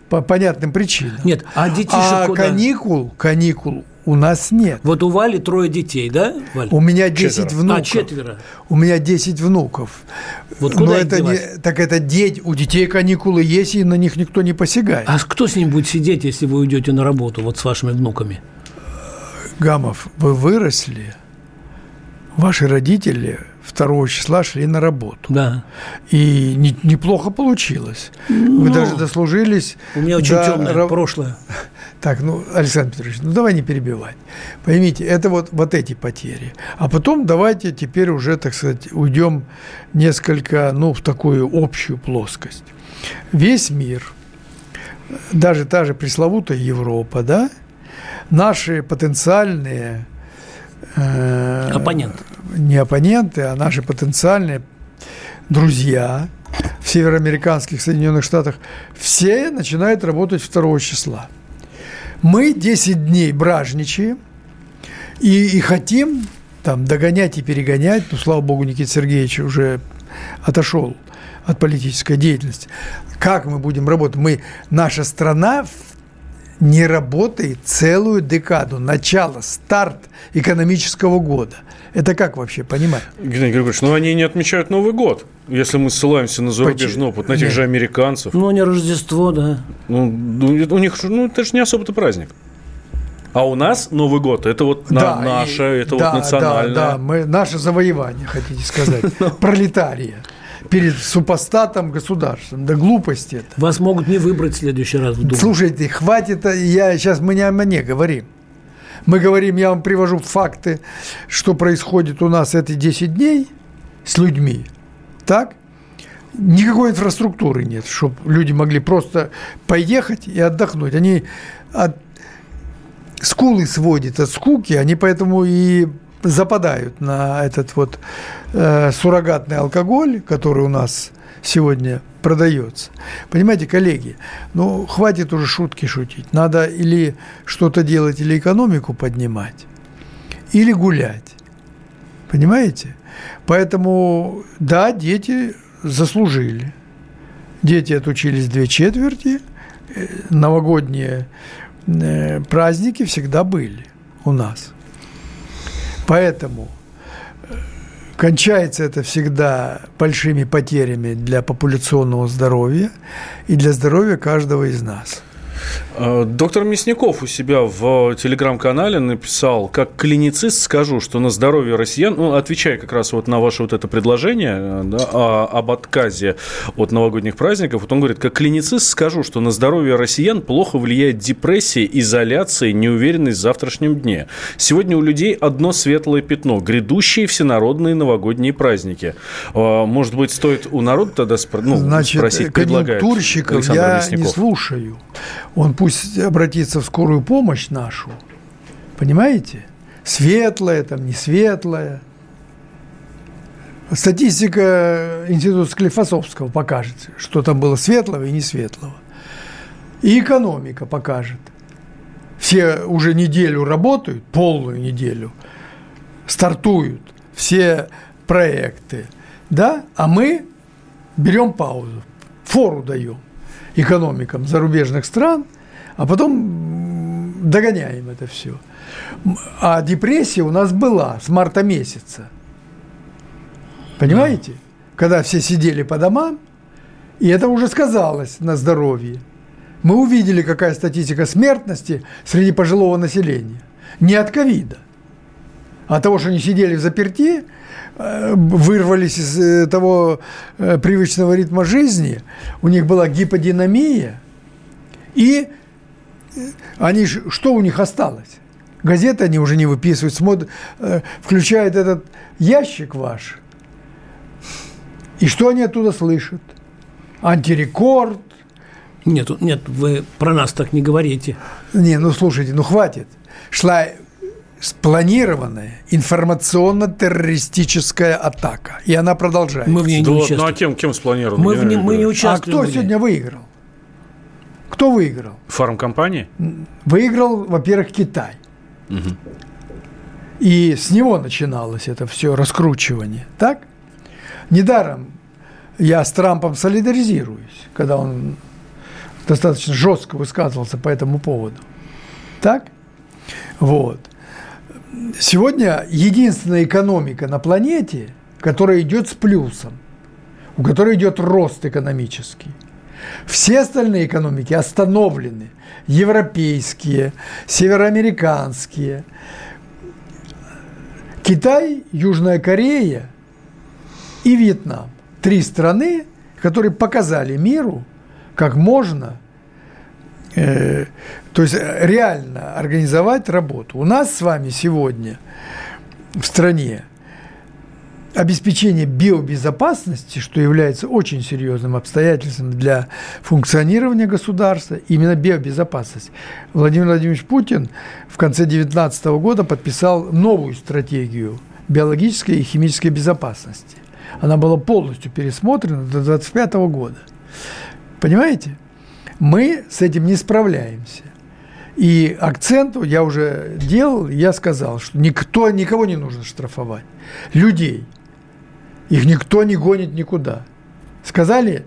по понятным причинам. Нет, а детишек куда? каникул у нас нет. Вот у Вали 3 детей, да, Валь? У меня 10 внуков. А, 4. У меня 10 внуков. Вот куда но их это девать? Так это у детей каникулы есть, и на них никто не посягает. А кто с ним будет сидеть, если вы уйдете на работу вот с вашими внуками? Гамов, вы выросли, ваши родители 2 числа шли на работу. Да. И неплохо получилось. Ну, вы даже дослужились... У меня очень темное прошлое. Так, Александр Петрович, давай не перебивать. Поймите, это вот эти потери. А потом давайте теперь уже, так сказать, уйдем несколько, в такую общую плоскость. Весь мир, даже та же пресловутая Европа, да, наши потенциальные оппоненты. Не оппоненты, а наши потенциальные друзья в североамериканских Соединенных Штатах все начинают работать 2 числа. Мы 10 дней бражничаем и хотим догонять и перегонять. Слава богу, Никита Сергеевич уже отошел от политической деятельности. Как мы будем работать? Наша страна не работает целую декаду, старт экономического года. Это как вообще понимать? Геннадий Григорьевич, они не отмечают Новый год, если мы ссылаемся на зарубежный опыт, на этих же американцев. Не Рождество, да. У них, это же не особо-то праздник. А у нас Новый год, это наше, это национальное. Да, наше завоевание, хотите сказать, пролетария. Перед супостатом государством. Да глупости это. Вас могут не выбрать в следующий раз в Думу. Слушайте, хватит, сейчас мы не о мне говорим. Мы говорим, я вам привожу факты, что происходит у нас эти 10 дней с людьми. Так? Никакой инфраструктуры нет, чтобы люди могли просто поехать и отдохнуть. Они скулы сводят от скуки, они поэтому и... западают на этот суррогатный алкоголь, который у нас сегодня продается. Понимаете, коллеги, хватит уже шутки шутить. Надо или что-то делать, или экономику поднимать, или гулять. Понимаете? Поэтому, да, дети заслужили. Дети отучились 2 четверти. Новогодние праздники всегда были у нас. Поэтому кончается это всегда большими потерями для популяционного здоровья и для здоровья каждого из нас. Доктор Мясников у себя в телеграм-канале написал, как клиницист скажу, что на здоровье россиян, отвечая как раз на ваше это предложение об отказе от новогодних праздников, он говорит, как клиницист скажу, что на здоровье россиян плохо влияет депрессия, изоляция, неуверенность в завтрашнем дне. Сегодня у людей одно светлое пятно, грядущие всенародные новогодние праздники. Может быть, стоит у народа тогда спросить, предлагает конъюнктурщиков Александр Мясников. Я не слушаю. Он пусть обратится в скорую помощь нашу, понимаете? Светлая, не светлая. Статистика Института Склифосовского покажет, что там было светлого и не светлого. И экономика покажет. Все уже неделю работают, полную неделю, стартуют все проекты, да? А мы берем паузу, фору даем экономикам зарубежных стран, а потом догоняем это все. А депрессия у нас была с марта месяца. Понимаете? Да. Когда все сидели по домам, и это уже сказалось на здоровье. Мы увидели, какая статистика смертности среди пожилого населения. Не от ковида, От того, что они сидели взаперти, вырвались из того привычного ритма жизни, у них была гиподинамия, и они, что у них осталось? Газеты они уже не выписывают, смотрят, включают этот ящик ваш, и что они оттуда слышат? Антирекорд. Нет, вы про нас так не говорите. Не, слушайте, хватит. Шла спланированная информационно-террористическая атака, и она продолжается. Мы в ней не участвуем. Ну, а кем спланировано? Мы не участвуем. А кто сегодня выиграл? Кто выиграл? Фармкомпании? Выиграл, во-первых, Китай. Угу. И с него начиналось это все раскручивание. Так? Недаром я с Трампом солидаризируюсь, когда он достаточно жестко высказывался по этому поводу. Так? Вот. Сегодня единственная экономика на планете, которая идет с плюсом, у которой идет рост экономический. Все остальные экономики остановлены. Европейские, североамериканские. Китай, Южная Корея и Вьетнам. 3 страны, которые показали миру, как можно, то есть реально организовать работу. У нас с вами сегодня в стране обеспечение биобезопасности, что является очень серьезным обстоятельством для функционирования государства, именно биобезопасность. Владимир Владимирович Путин в конце 2019 года подписал новую стратегию биологической и химической безопасности. Она была полностью пересмотрена до 2025 года. Понимаете? Мы с этим не справляемся. И акцент я уже делал, я сказал, что никого не нужно штрафовать. Людей. Их никто не гонит никуда. Сказали,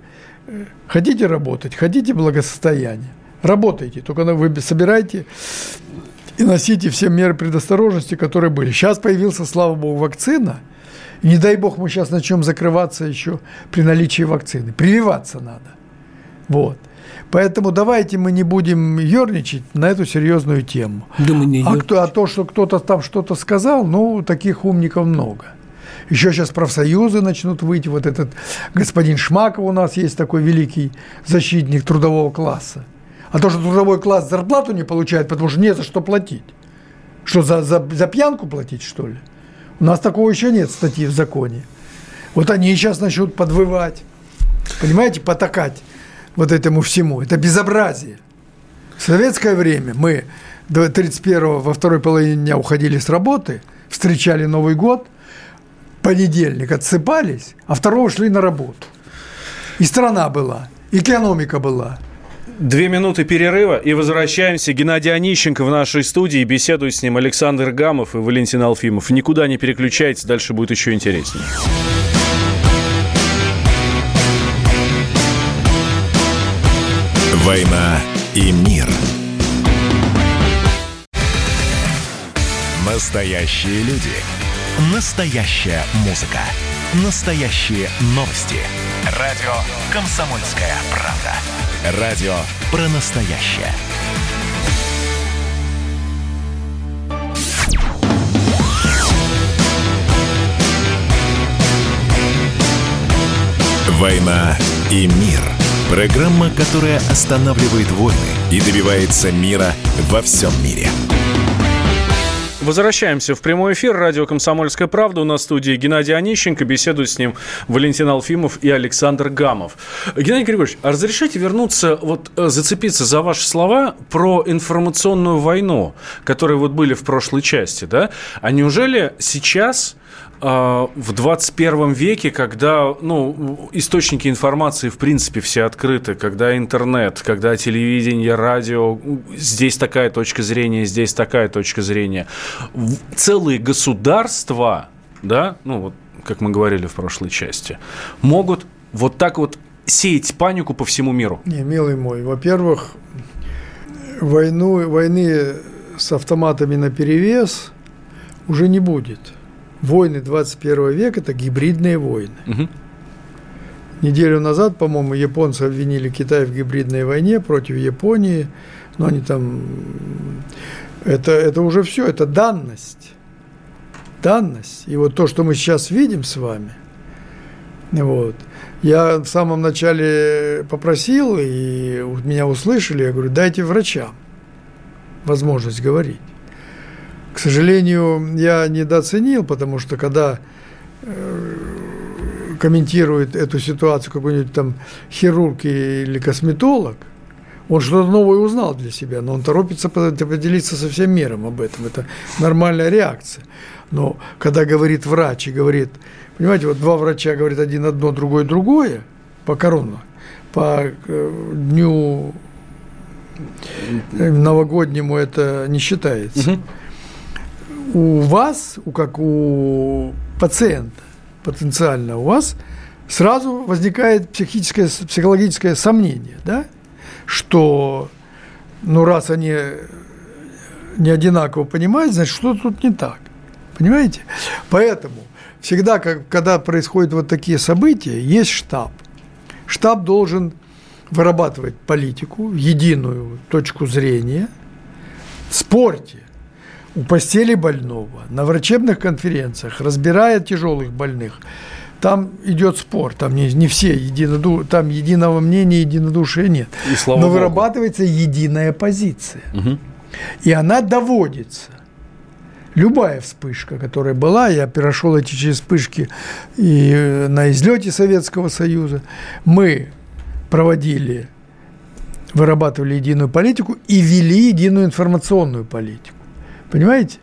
хотите работать, хотите благосостояние, работайте, только вы собирайте и носите все меры предосторожности, которые были. Сейчас появился, слава богу, вакцина. И не дай бог мы сейчас начнем закрываться еще при наличии вакцины. Прививаться надо. Вот. Поэтому давайте мы не будем ерничать на эту серьезную тему. Да мы не ерничаем. А то, что кто-то там что-то сказал, таких умников много. Еще сейчас профсоюзы начнут выйти. Вот этот господин Шмаков у нас есть такой великий защитник трудового класса. А то, что трудовой класс зарплату не получает, потому что не за что платить. Что, за пьянку платить, что ли? У нас такого еще нет статьи в законе. Вот они сейчас начнут подвывать, понимаете, потакать вот этому всему. Это безобразие. В советское время мы до 31-го во второй половине дня уходили с работы, встречали Новый год, понедельник отсыпались, а 2-го шли на работу. И страна была, и экономика была. 2 минуты перерыва и возвращаемся. Геннадий Онищенко в нашей студии. Беседуют с ним Александр Гамов и Валентин Алфимов. Никуда не переключайтесь, дальше будет еще интереснее. «Война и мир». Настоящие люди. Настоящая музыка. Настоящие новости. Радио «Комсомольская правда». Радио про настоящее. «Война и мир». Программа, которая останавливает войны и добивается мира во всем мире. Возвращаемся в прямой эфир. Радио «Комсомольская правда». У нас в студии Геннадий Онищенко. Беседуют с ним Валентин Алфимов и Александр Гамов. Геннадий Григорьевич, а разрешите вернуться, зацепиться за ваши слова про информационную войну, которые были в прошлой части, да? А неужели сейчас... в 21 веке, когда источники информации, в принципе, все открыты, когда интернет, когда телевидение, радио, здесь такая точка зрения, здесь такая точка зрения. Целые государства, да, как мы говорили в прошлой части, могут так сеять панику по всему миру. Не, милый мой, во-первых, войны с автоматами наперевес уже не будет. Войны 21 века – это гибридные войны. Угу. Неделю назад, по-моему, японцы обвинили Китай в гибридной войне против Японии. Но они там… Это уже все, это данность. данность, и вот то, что мы сейчас видим с вами, вот, я в самом начале попросил, и меня услышали, я говорю, дайте врачам возможность говорить. К сожалению, я недооценил, потому что когда комментирует эту ситуацию какой-нибудь там хирург или косметолог, он что-то новое узнал для себя, но он торопится поделиться со всем миром об этом. Это нормальная реакция. Но когда говорит врач и говорит, понимаете, вот два врача говорят один одно, другой другое, по корону, по дню новогоднему это не считается. Угу. У вас, как у пациента, потенциально у вас сразу возникает психологическое сомнение, да? Что, ну, раз они не одинаково понимают, значит, что-то тут не так. Понимаете? Поэтому всегда, когда происходят вот такие события, есть штаб. Штаб должен вырабатывать политику, единую точку зрения. Спорьте у постели больного, на врачебных конференциях, разбирая тяжелых больных. Там идет спор, там не все там единого мнения, единодушия нет. Но вырабатывается единая позиция. Угу. И она доводится. Любая вспышка, которая была, я перешел эти через вспышки и на излете Советского Союза, мы проводили, вырабатывали единую политику и вели единую информационную политику. Понимаете?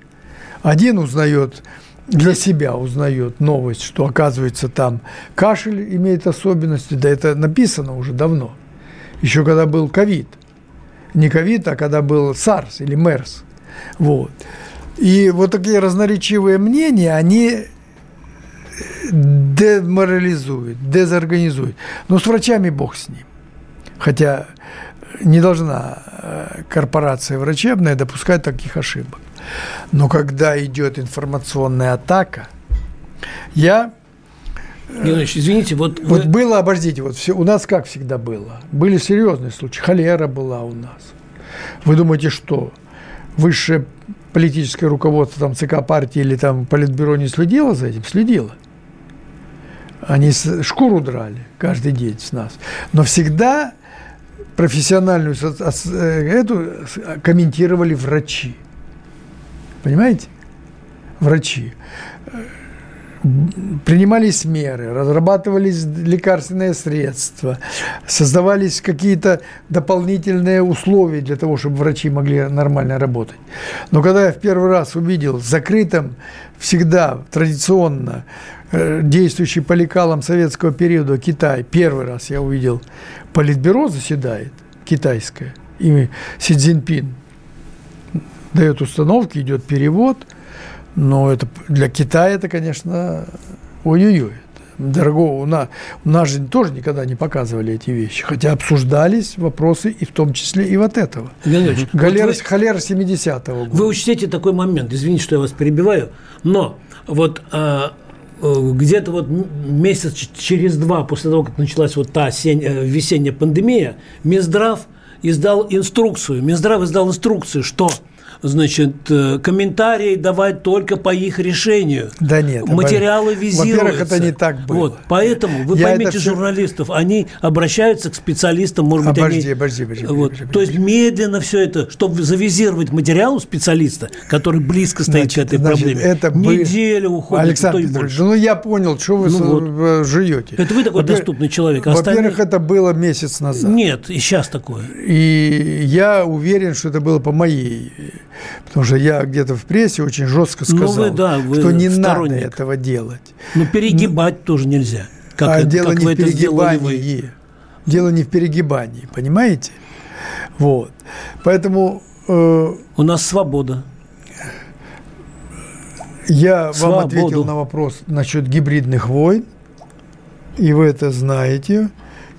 Один узнает... Для себя узнает новость, что, оказывается, там кашель имеет особенности. Да это написано уже давно. Еще когда был ковид. Не ковид, а когда был САРС или МЕРС. Вот. И вот такие разноречивые мнения, они деморализуют, дезорганизуют. Но с врачами бог с ним. Хотя не должна корпорация врачебная допускать таких ошибок. Но когда идет информационная атака, извините, вот было, обождите, вот все, у нас как всегда было, были серьезные случаи, холера была у нас. Вы думаете, что высшее политическое руководство там ЦК партии или там политбюро не следило за этим? Следило. Они шкуру драли каждый день с нас, но всегда профессиональную эту комментировали врачи. Понимаете? Врачи. Принимались меры, разрабатывались лекарственные средства, создавались какие-то дополнительные условия для того, чтобы врачи могли нормально работать. Но когда я в первый раз увидел закрытым всегда традиционно действующий по лекалам советского периода Китай, первый раз я увидел, политбюро заседает китайское, и Си Цзиньпин дает установки, идет перевод, но это для Китая это, конечно, ой-ой-ой. Дорогого, у нас же тоже никогда не показывали эти вещи, хотя обсуждались вопросы и в том числе и вот этого. Холера 70-го года. Вы учтите такой момент, извините, что я вас перебиваю, но вот... Где-то вот месяц через два после того, как началась вот та весенняя пандемия, Минздрав издал инструкцию, что, значит, комментарии давать только по их решению. Да нет. Материалы визируются. Во-первых, это не так было. Вот, поэтому вы поймите журналистов, они обращаются к специалистам, может быть, они... То есть медленно все это, чтобы завизировать материал у специалиста, который близко стоит к этой проблеме. Это неделя уходит. Александр Петрович, я понял, что вы жуете. Это вы такой доступный человек. Во-первых, это было месяц назад. Нет, и сейчас такое. И я уверен, что это было по моей... Потому что я где-то в прессе очень жестко сказал, вы что не сторонник. Надо этого делать. Но перегибать тоже нельзя. Дело не в перегибании, понимаете? Вот. Поэтому... у нас свобода. Я вам ответил на вопрос насчет гибридных войн, и вы это знаете.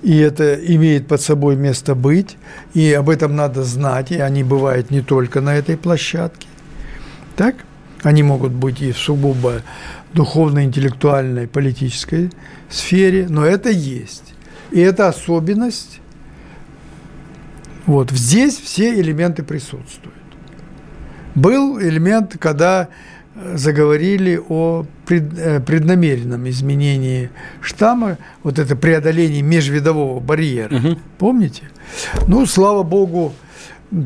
И это имеет под собой место быть, и об этом надо знать, и они бывают не только на этой площадке, так? Они могут быть и в сугубо духовной, интеллектуальной, политической сфере, но это есть. И это особенность, вот здесь все элементы присутствуют. Был элемент, когда заговорили о преднамеренном изменении штамма, вот это преодоление межвидового барьера. Угу. Помните? Ну, слава богу,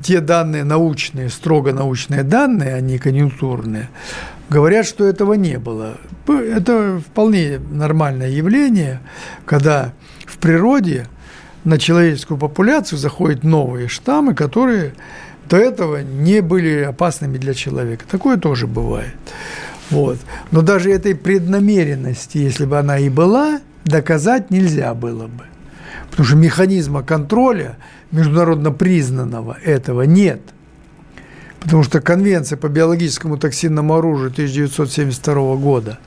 те данные научные, строго научные данные, а не конъюнктурные, говорят, что этого не было. Это вполне нормальное явление, когда в природе на человеческую популяцию заходят новые штаммы, которые до этого не были опасными для человека. Такое тоже бывает. Вот. Но даже этой преднамеренности, если бы она и была, доказать нельзя было бы. Потому что механизма контроля, международно признанного, этого нет. Потому что Конвенция по биологическому токсинному оружию 1972 года,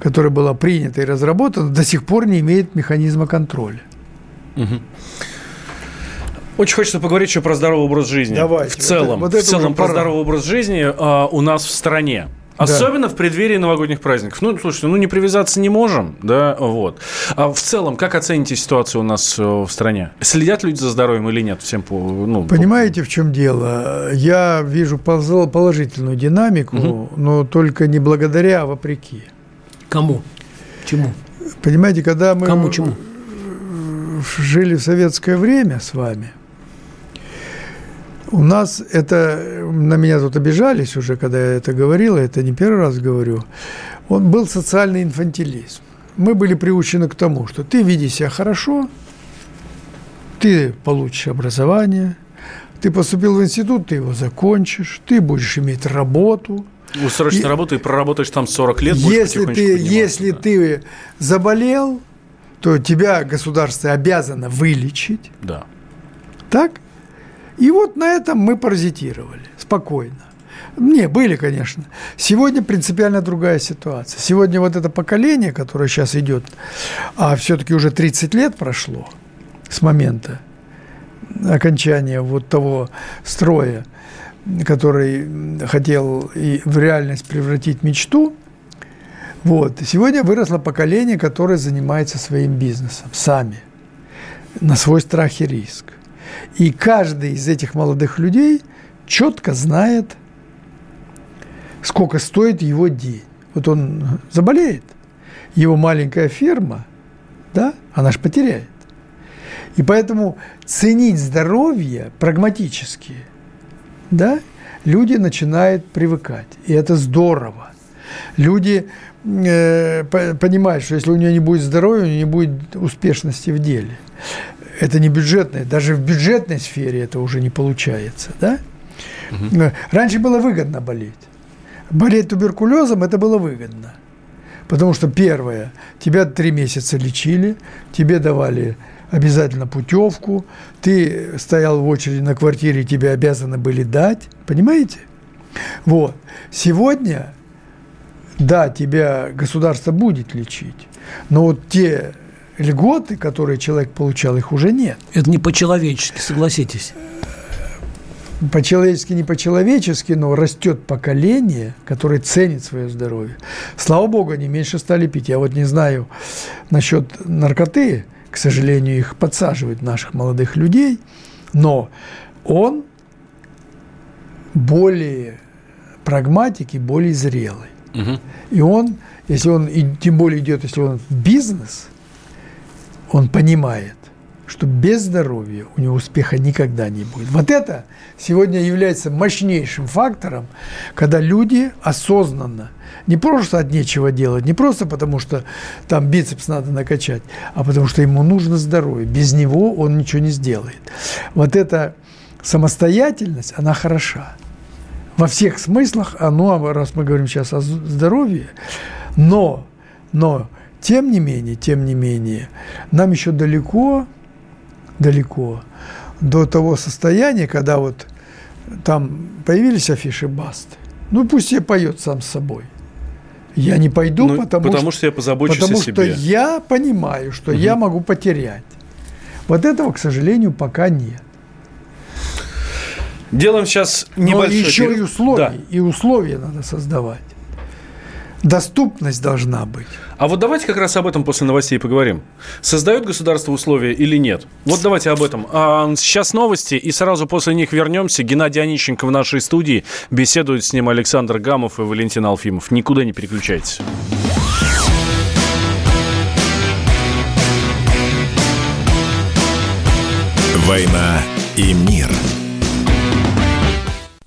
которая была принята и разработана, до сих пор не имеет механизма контроля. Угу. Очень хочется поговорить еще про здоровый образ жизни. Давайте. В целом про здоровый образ жизни у нас в стране. Особенно в преддверии новогодних праздников. Ну, слушайте, не привязаться не можем, да, вот. А в целом, как оцените ситуацию у нас в стране? Следят люди за здоровьем или нет? Всем понимаете, в чем дело? Я вижу положительную динамику, но только не благодаря, а вопреки. Кому? Чему? Понимаете, когда мы жили в советское время с вами, у нас это, на меня тут обижались уже, когда я это говорил, это не первый раз говорю, он был социальный инфантилизм. Мы были приучены к тому, что ты веди себя хорошо, ты получишь образование, ты поступил в институт, ты его закончишь, ты будешь иметь работу. Срочно работу и проработаешь там 40 лет. Если ты заболел, то тебя государство обязано вылечить. Да. Так? И вот на этом мы паразитировали спокойно. Были, конечно. Сегодня принципиально другая ситуация. Сегодня вот это поколение, которое сейчас идет, а все-таки уже 30 лет прошло с момента окончания вот того строя, который хотел и в реальность превратить мечту. Вот. Сегодня выросло поколение, которое занимается своим бизнесом сами, на свой страх и риск. И каждый из этих молодых людей четко знает, сколько стоит его день. Вот он заболеет, его маленькая ферма, да, она же потеряет. И поэтому ценить здоровье прагматически, да, люди начинают привыкать. И это здорово. Люди понимают, что если у нее не будет здоровья, у нее не будет успешности в деле. Это не бюджетное. Даже в бюджетной сфере это уже не получается. Да? Угу. Раньше было выгодно болеть. Болеть туберкулезом – это было выгодно. Потому что, первое, тебя 3 месяца лечили, тебе давали обязательно путевку, ты стоял в очереди на квартире, тебе обязаны были дать. Понимаете? Вот. Сегодня, да, тебя государство будет лечить, но вот те льготы, которые человек получал, их уже нет. Это не по-человечески, согласитесь. По-человечески, не по-человечески, но растет поколение, которое ценит свое здоровье. Слава богу, они меньше стали пить. Я вот не знаю насчет наркоты, к сожалению, их подсаживают наших молодых людей, но он более прагматик и более зрелый. Угу. И он, если он идет в бизнес, он понимает, что без здоровья у него успеха никогда не будет. Вот это сегодня является мощнейшим фактором, когда люди осознанно, не просто от нечего делать, не просто потому, что там бицепс надо накачать, а потому что ему нужно здоровье. Без него он ничего не сделает. Вот эта самостоятельность, она хороша. Во всех смыслах, раз мы говорим сейчас о здоровье, но тем не менее, нам еще далеко до того состояния, когда вот там появились афиши Басты. Пусть я поет сам с собой. Я не пойду, потому что я позабочусь о себе. Потому что я понимаю, что я могу потерять. Вот этого, к сожалению, пока нет. Делаем сейчас небольшой... Но еще и условия надо создавать. доступность должна быть. А вот давайте как раз об этом после новостей поговорим. Создает государство условия или нет? Вот давайте об этом. Сейчас новости, и сразу после них вернемся. Геннадий Онищенко в нашей студии. Беседуют с ним Александр Гамов и Валентин Алфимов. Никуда не переключайтесь. «Война и мир».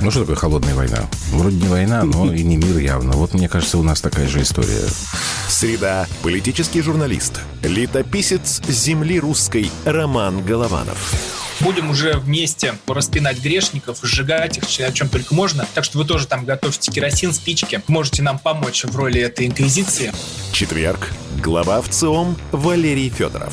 Ну, что такое холодная война? Вроде не война, но и не мир явно. Вот, мне кажется, у нас такая же история. Среда. Политический журналист, летописец земли русской Роман Голованов. Будем уже вместе распинать грешников, сжигать их, о чем только можно. Так что вы тоже там готовьте керосин, спички. Можете нам помочь в роли этой инквизиции. Четверг. Глава ВЦИОМ Валерий Федоров.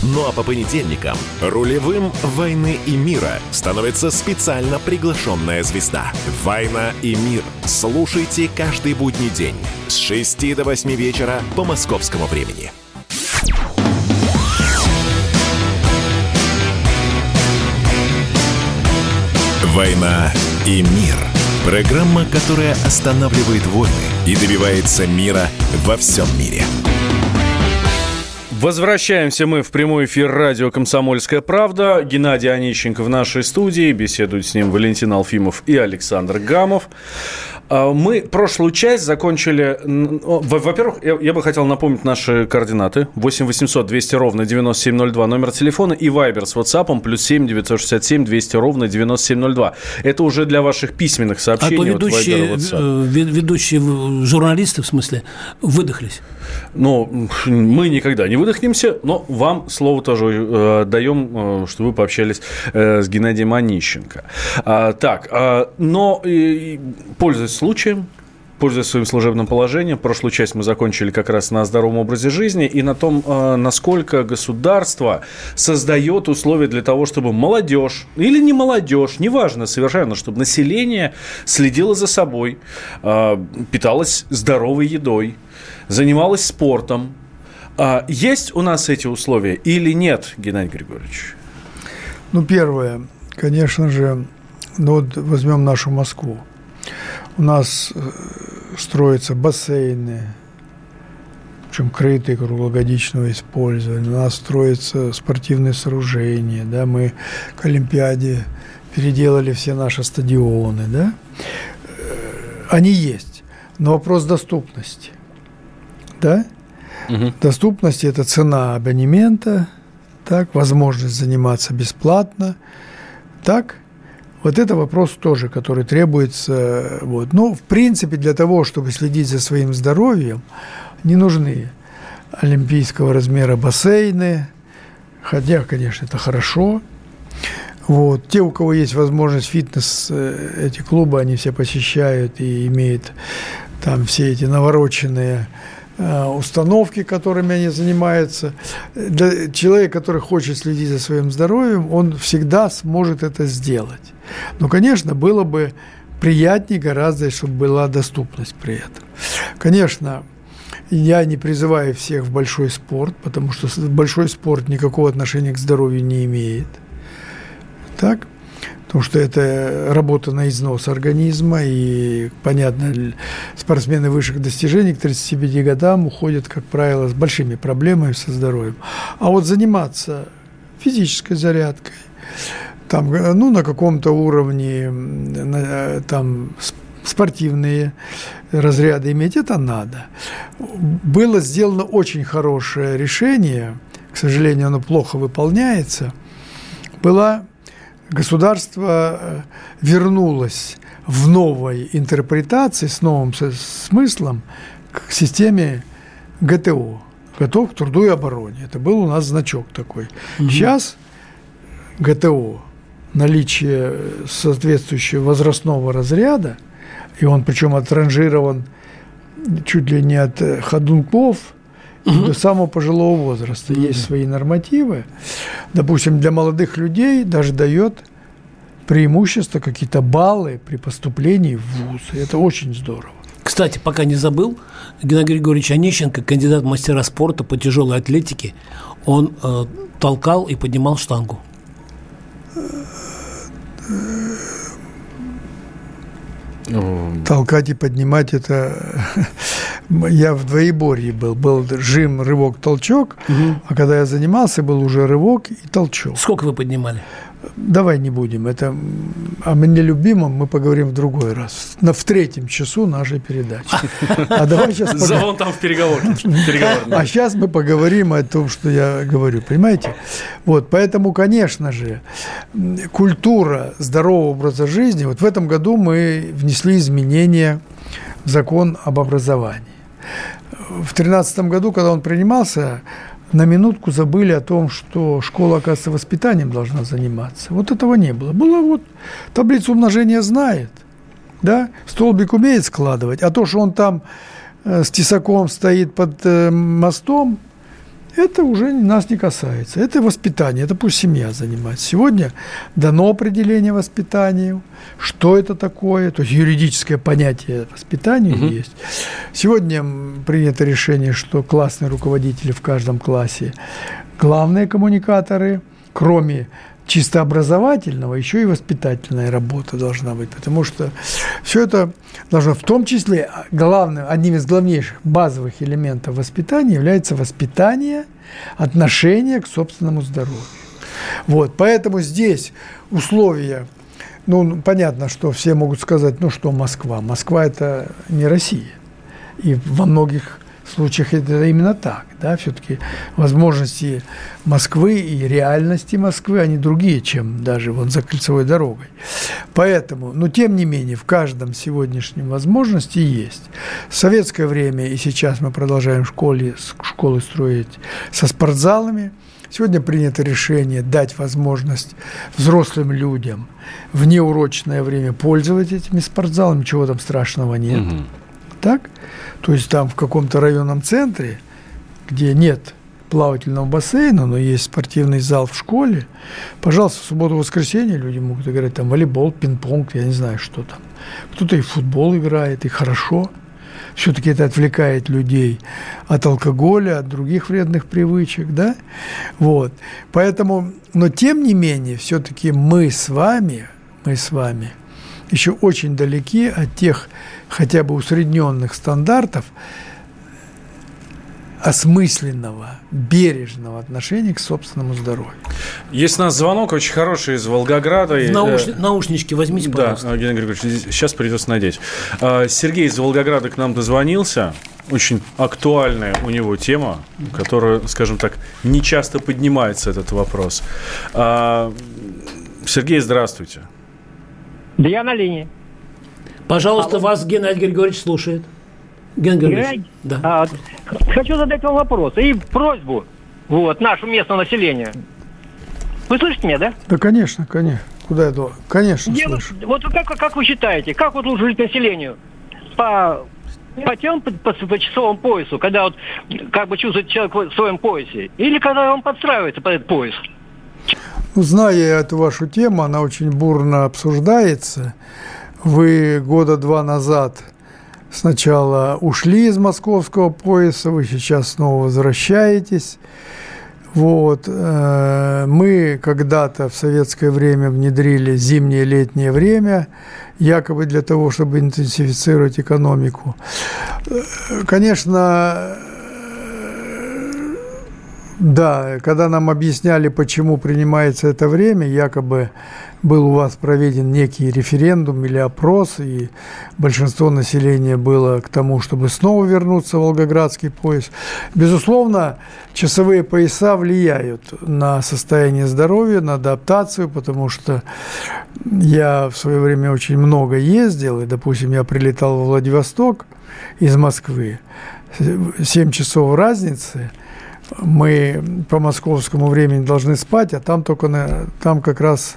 Ну а по понедельникам рулевым «Войны и мира» становится специально приглашенная звезда. «Война и мир». Слушайте каждый будний день с 6 до 8 вечера по московскому времени. «Война и мир». Программа, которая останавливает войны и добивается мира во всем мире. Возвращаемся мы в прямой эфир радио «Комсомольская правда». Геннадий Онищенко в нашей студии. Беседуют с ним Валентин Алфимов и Александр Гамов. Мы прошлую часть закончили... Во-первых, я бы хотел напомнить наши координаты. 8 800 200 ровно 9702 номер телефона и Вайбер с WhatsApp плюс 7 967 200 ровно 9702. Это уже для ваших письменных сообщений. А то ведущие журналисты, в смысле, выдохлись. Ну, мы никогда не выдохнемся, но вам слово тоже даем, что вы пообщались с Геннадием Онищенко. Пользуясь случаем, пользуясь своим служебным положением, прошлую часть мы закончили как раз на здоровом образе жизни и на том, насколько государство создает условия для того, чтобы молодежь или не молодежь, неважно совершенно, чтобы население следило за собой, питалось здоровой едой, занималось спортом. Есть у нас эти условия или нет, Геннадий Григорьевич? Ну, первое, конечно же, возьмем нашу Москву. У нас строятся бассейны, причем крытые, круглогодичного использования. У нас строятся спортивные сооружения. Да? Мы к Олимпиаде переделали все наши стадионы. Да? Они есть. Но вопрос доступности. Да? Угу. Доступность – это цена абонемента, так, возможность заниматься бесплатно. Так? Вот это вопрос тоже, который требуется. Вот. Но, в принципе, для того, чтобы следить за своим здоровьем, не нужны олимпийского размера бассейны, хотя, конечно, это хорошо. Вот. Те, у кого есть возможность фитнес, эти клубы, они все посещают и имеют там все эти навороченные установки, которыми они занимаются. Человек, который хочет следить за своим здоровьем, он всегда сможет это сделать. Но, конечно, было бы приятнее гораздо, чтобы была доступность при этом. Конечно, я не призываю всех в большой спорт, потому что большой спорт никакого отношения к здоровью не имеет. Так? Потому что это работа на износ организма, и, понятно, спортсмены высших достижений к 35 годам уходят, как правило, с большими проблемами со здоровьем. А вот заниматься физической зарядкой, там, на каком-то уровне, там, спортивные разряды иметь, это надо. Было сделано очень хорошее решение, к сожалению, оно плохо выполняется, Государство вернулось в новой интерпретации, с новым смыслом к системе ГТО, готов к труду и обороне. Это был у нас значок такой. Угу. Сейчас ГТО, наличие соответствующего возрастного разряда, и он причем отранжирован чуть ли не от ходунков до самого пожилого возраста. Есть свои нормативы. Допустим, для молодых людей даже дает преимущество, какие-то баллы при поступлении в вуз. И это очень здорово. Кстати, пока не забыл, Геннадий Григорьевич Онищенко, кандидат в мастера спорта по тяжелой атлетике, он толкал и поднимал штангу. Толкать и поднимать — это я в двоеборье был. Был жим, рывок, толчок. Угу. А когда я занимался, был уже рывок и толчок. Сколько вы поднимали? Давай не будем. Это о мне любимом мы поговорим в другой раз. В третьем часу нашей передачи. А давай сейчас поговорим. Там в переговорке. А сейчас мы поговорим о том, что я говорю. Понимаете? Вот, поэтому, конечно же, культура здорового образа жизни. Вот в этом году мы внесли изменения в закон об образовании. В 2013 году, когда он принимался, на минутку забыли о том, что школа, оказывается, воспитанием должна заниматься. Вот этого не было. Было вот таблицу умножения знает, да? Столбик умеет складывать, а то, что он там с тесаком стоит под мостом, это уже нас не касается. Это воспитание, это пусть семья занимается. Сегодня дано определение воспитанию, что это такое, то есть юридическое понятие воспитания есть. Сегодня принято решение, что классные руководители в каждом классе главные коммуникаторы, кроме чисто образовательного, еще и воспитательная работа должна быть, потому что все это должно, в том числе, главным, одним из главнейших базовых элементов воспитания является воспитание, отношение к собственному здоровью. Вот, поэтому здесь условия, ну, понятно, что все могут сказать, ну, что Москва? Москва – это не Россия, и во многих случаях это именно так, да, все-таки возможности Москвы и реальности Москвы, они другие, чем даже вон за кольцевой дорогой. Поэтому, но тем не менее, в каждом сегодняшнем возможности есть. В советское время и сейчас мы продолжаем школы строить со спортзалами. Сегодня принято решение дать возможность взрослым людям в неурочное время пользоваться этими спортзалами, чего там страшного нет. Угу. Так? То есть там в каком-то районном центре, где нет плавательного бассейна, но есть спортивный зал в школе, пожалуйста, в субботу-воскресенье люди могут играть там волейбол, пинг-понг, я не знаю, что там. Кто-то и в футбол играет, и хорошо. Все-таки это отвлекает людей от алкоголя, от других вредных привычек, да? Вот. Поэтому, но тем не менее, все-таки мы с вами еще очень далеки от тех хотя бы усредненных стандартов осмысленного, бережного отношения к собственному здоровью. Есть у нас звонок очень хороший из Волгограда. Наушнички возьмите, пожалуйста. Да, Геннадий Григорьевич, сейчас придется надеть. Сергей из Волгограда к нам дозвонился. Очень актуальная у него тема, которая, скажем так, не часто поднимается этот вопрос. Сергей, здравствуйте. Да я на линии. Пожалуйста, вас Геннадий Григорьевич слушает. Геннадий Григорьевич, да. Хочу задать вам вопрос и просьбу нашему местному населению. Вы слышите меня, да? Да, конечно. Куда я думаю? Конечно, слышу. Вот как вы считаете, как вот лучше жить населению? По часовому поясу, когда вот как бы чувствует человек в своем поясе? Или когда он подстраивается под этот пояс? Зная эту вашу тему, она очень бурно обсуждается. Вы года два назад сначала ушли из московского пояса, вы сейчас снова возвращаетесь. Вот. Мы когда-то в советское время внедрили зимнее и летнее время, якобы для того, чтобы интенсифицировать экономику. Конечно, Да, когда нам объясняли, почему принимается это время, якобы был у вас проведен некий референдум или опрос, и большинство населения было к тому, чтобы снова вернуться в волгоградский пояс. Безусловно, часовые пояса влияют на состояние здоровья, на адаптацию, потому что я в свое время очень много ездил, и, допустим, я прилетал во Владивосток из Москвы, 7 часов разницы. Мы по московскому времени должны спать, а там только там как раз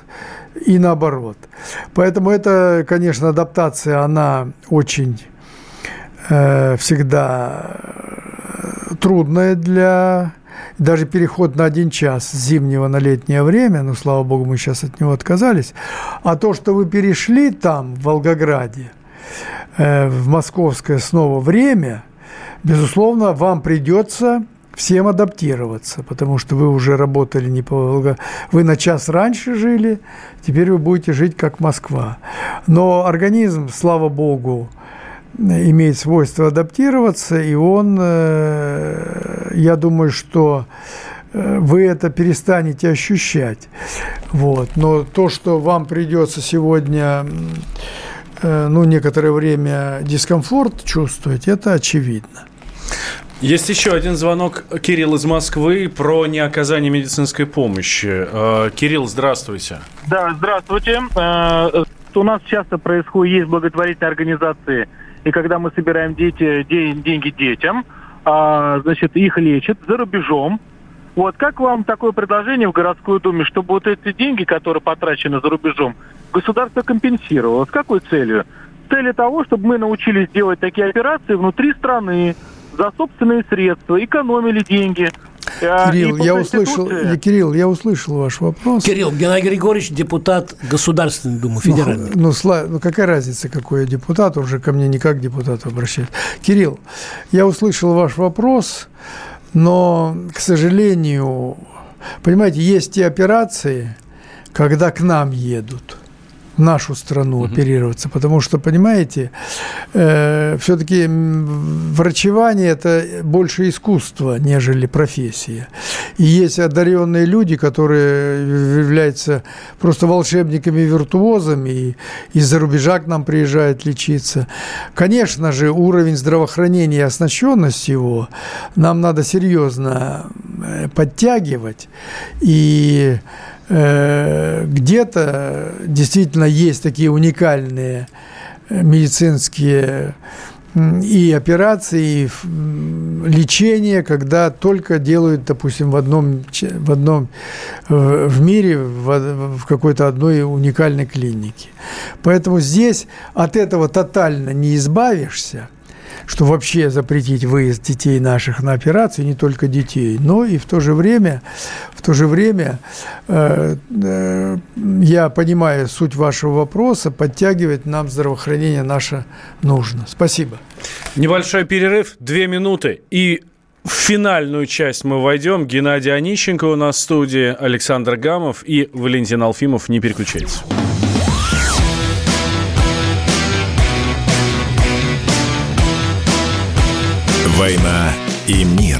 и наоборот. Поэтому это, конечно, адаптация, она очень всегда трудная для... Даже переход на один час с зимнего на летнее время, ну, слава богу, мы сейчас от него отказались. А то, что вы перешли там, в Волгограде, в московское снова время, безусловно, вам придется... всем адаптироваться, потому что вы уже работали не по Волгограду, вы на час раньше жили, теперь вы будете жить как Москва. Но организм, слава богу, имеет свойство адаптироваться, и он, я думаю, что вы это перестанете ощущать. Вот. Но то, что вам придется сегодня, ну, некоторое время дискомфорт чувствовать, это очевидно. Есть еще один звонок. Кирилл из Москвы про неоказание медицинской помощи. Кирилл, здравствуйте. Да, здравствуйте. У нас часто происходит, есть благотворительные организации, и когда мы собираем деньги детям, значит, их лечат за рубежом. Вот как вам такое предложение в городской думе, чтобы вот эти деньги, которые потрачены за рубежом, государство компенсировало? С какой целью? С целью того, чтобы мы научились делать такие операции внутри страны, за собственные средства, экономили деньги. Кирилл, я услышал ваш вопрос. Кирилл, Геннадий Григорьевич, депутат Государственной Думы, федеральной. Ну, какая разница, какой я депутат, он же ко мне не как депутат обращается. Кирилл, я услышал ваш вопрос, но, к сожалению, понимаете, есть те операции, когда к нам едут, в нашу страну оперироваться, потому что, понимаете, все-таки врачевание – это больше искусство, нежели профессия. И есть одаренные люди, которые являются просто волшебниками-виртуозами, и из-за рубежа к нам приезжают лечиться. Конечно же, уровень здравоохранения и оснащенность его нам надо серьезно подтягивать, и где-то действительно есть такие уникальные медицинские и операции, и лечение, когда только делают, допустим, в мире, в какой-то одной уникальной клинике. Поэтому здесь от этого тотально не избавишься, что вообще запретить выезд детей наших на операцию, не только детей, но и в то же время я понимаю суть вашего вопроса, подтягивать нам здравоохранение наше нужно. Спасибо. Небольшой перерыв, 2 минуты, и в финальную часть мы войдем. Геннадий Онищенко у нас в студии, Александр Гамов и Валентин Алфимов. Не переключайтесь. «Война и мир».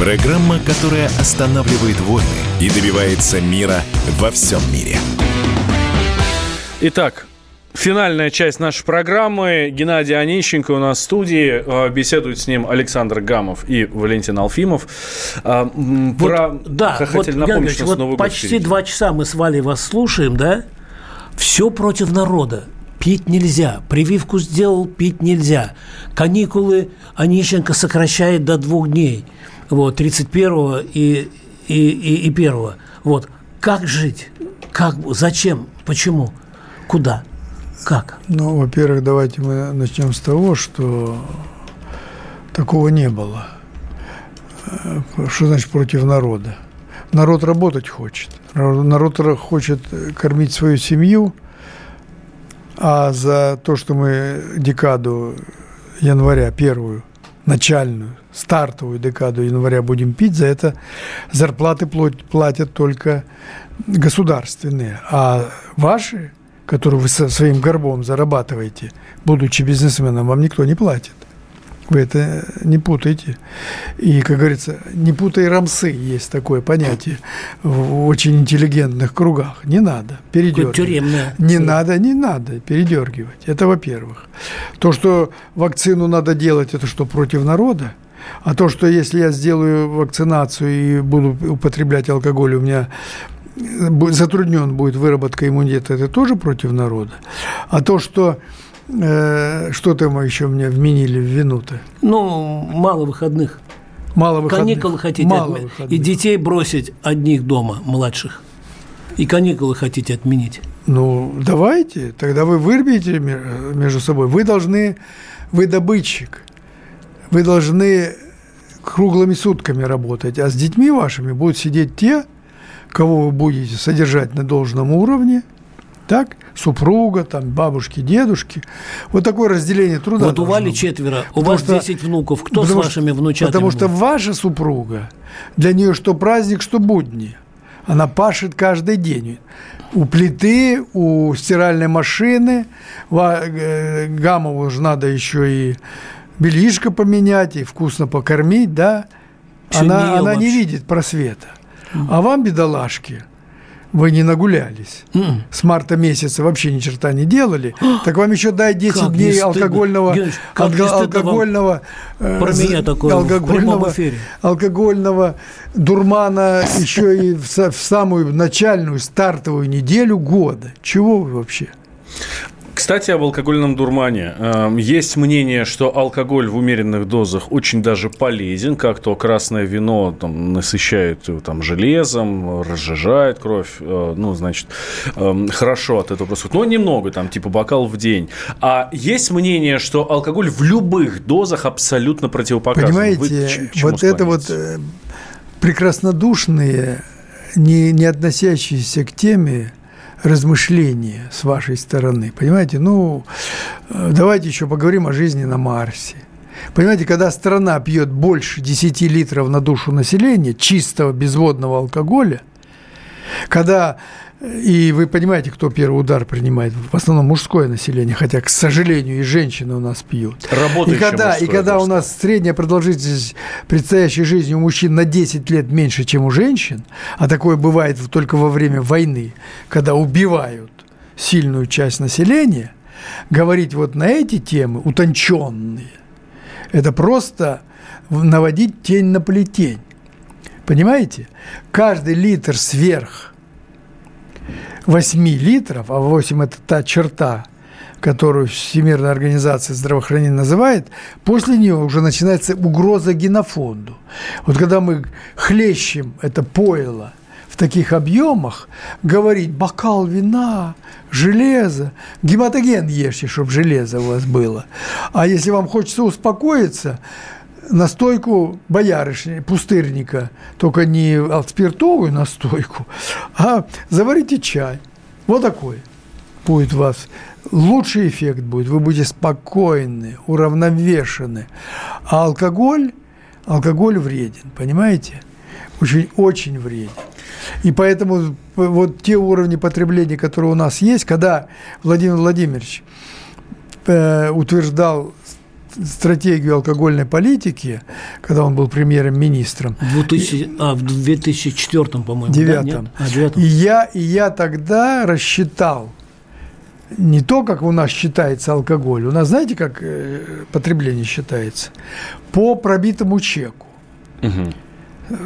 Программа, которая останавливает войны и добивается мира во всем мире. Итак, Финальная часть нашей программы. Геннадий Онищенко у нас в студии. Беседуют с ним Александр Гамов и Валентин Алфимов. Почти 2 часа мы с Валей вас слушаем, да? Все против народа. Пить нельзя. Прививку сделал, пить нельзя. Каникулы Онищенко сокращает до 2 дней. Вот, 31-го и 1-го. Вот. Как жить? Как? Зачем? Почему? Куда? Как? Ну, во-первых, давайте мы начнем с того, что такого не было. Что значит против народа? Народ работать хочет. Народ хочет кормить свою семью, а за то, что мы декаду января, первую, начальную, стартовую декаду января будем пить, за это зарплаты платят только государственные. А ваши, которую вы своим горбом зарабатываете, будучи бизнесменом, вам никто не платит. Вы это не путайте. И, как говорится, не путай рамсы, есть такое понятие в очень интеллигентных кругах. Не надо передергивать. Тюремное. Не надо передергивать. Это во-первых. То, что вакцину надо делать, это что, против народа? А то, что если я сделаю вакцинацию и буду употреблять алкоголь, у меня затруднен будет выработка иммунитета, это тоже против народа. А то, что что-то еще мне вменили в вину-то. Ну, мало выходных. Каникулы хотите отменить. И детей бросить одних дома, младших. И каникулы хотите отменить. Ну, давайте. Тогда вы вырвете между собой. Вы добытчик. Вы должны круглыми сутками работать. А с детьми вашими будут сидеть те, кого вы будете содержать на должном уровне, так, супруга, там, бабушки, дедушки. Вот такое разделение труда. Вот у Вали 4, у вас 10 внуков. Кто с вашими внучатами? Потому что ваша супруга, для нее что праздник, что будни. Она пашет каждый день. У плиты, у стиральной машины. Гамову же надо еще и бельишко поменять, и вкусно покормить, да. Она не видит просвета. А вам, бедолашки, вы не нагулялись. С марта месяца вообще ни черта не делали. Так вам еще дай 10 как дней алкогольного, Геннадьевич, алкогольного дурмана еще и в самую начальную стартовую неделю года. Чего вы вообще? Кстати, об алкогольном дурмане. Есть мнение, что алкоголь в умеренных дозах очень даже полезен. Как то красное вино там, насыщает там, железом, разжижает кровь. Ну, значит, хорошо от этого происходит. Но немного, там, типа бокал в день. А есть мнение, что алкоголь в любых дозах абсолютно противопоказан. Понимаете, это прекраснодушные, не относящиеся к теме размышления с вашей стороны, понимаете? Ну, давайте еще поговорим о жизни на Марсе. Понимаете, когда страна пьет больше 10 литров на душу населения чистого безводного алкоголя, когда, и вы понимаете, кто первый удар принимает, в основном мужское население, хотя, к сожалению, и женщины у нас пьют. И когда у нас средняя продолжительность предстоящей жизни у мужчин на 10 лет меньше, чем у женщин, а такое бывает только во время войны, когда убивают сильную часть населения, говорить вот на эти темы, утонченные, это просто наводить тень на плетень. Понимаете? Каждый литр сверх 8 литров, а 8 – это та черта, которую Всемирная организация здравоохранения называет, после нее уже начинается угроза генофонду. Вот когда мы хлещем это пойло в таких объемах, говорить бокал вина, железо, гематоген ешьте, чтобы железо у вас было. А если вам хочется успокоиться, настойку боярышни, пустырника, только не спиртовую настойку, а заварите чай. Вот такой будет у вас. Лучший эффект будет. Вы будете спокойны, уравновешены. А алкоголь вреден, понимаете? Очень-очень вреден. И поэтому вот те уровни потребления, которые у нас есть, когда Владимир Владимирович утверждал стратегию алкогольной политики, когда он был премьер-министром. В 2004, по-моему, 2009. Да, и я тогда рассчитал не то, как у нас считается алкоголь. У нас, знаете, как потребление считается? По пробитому чеку. Угу.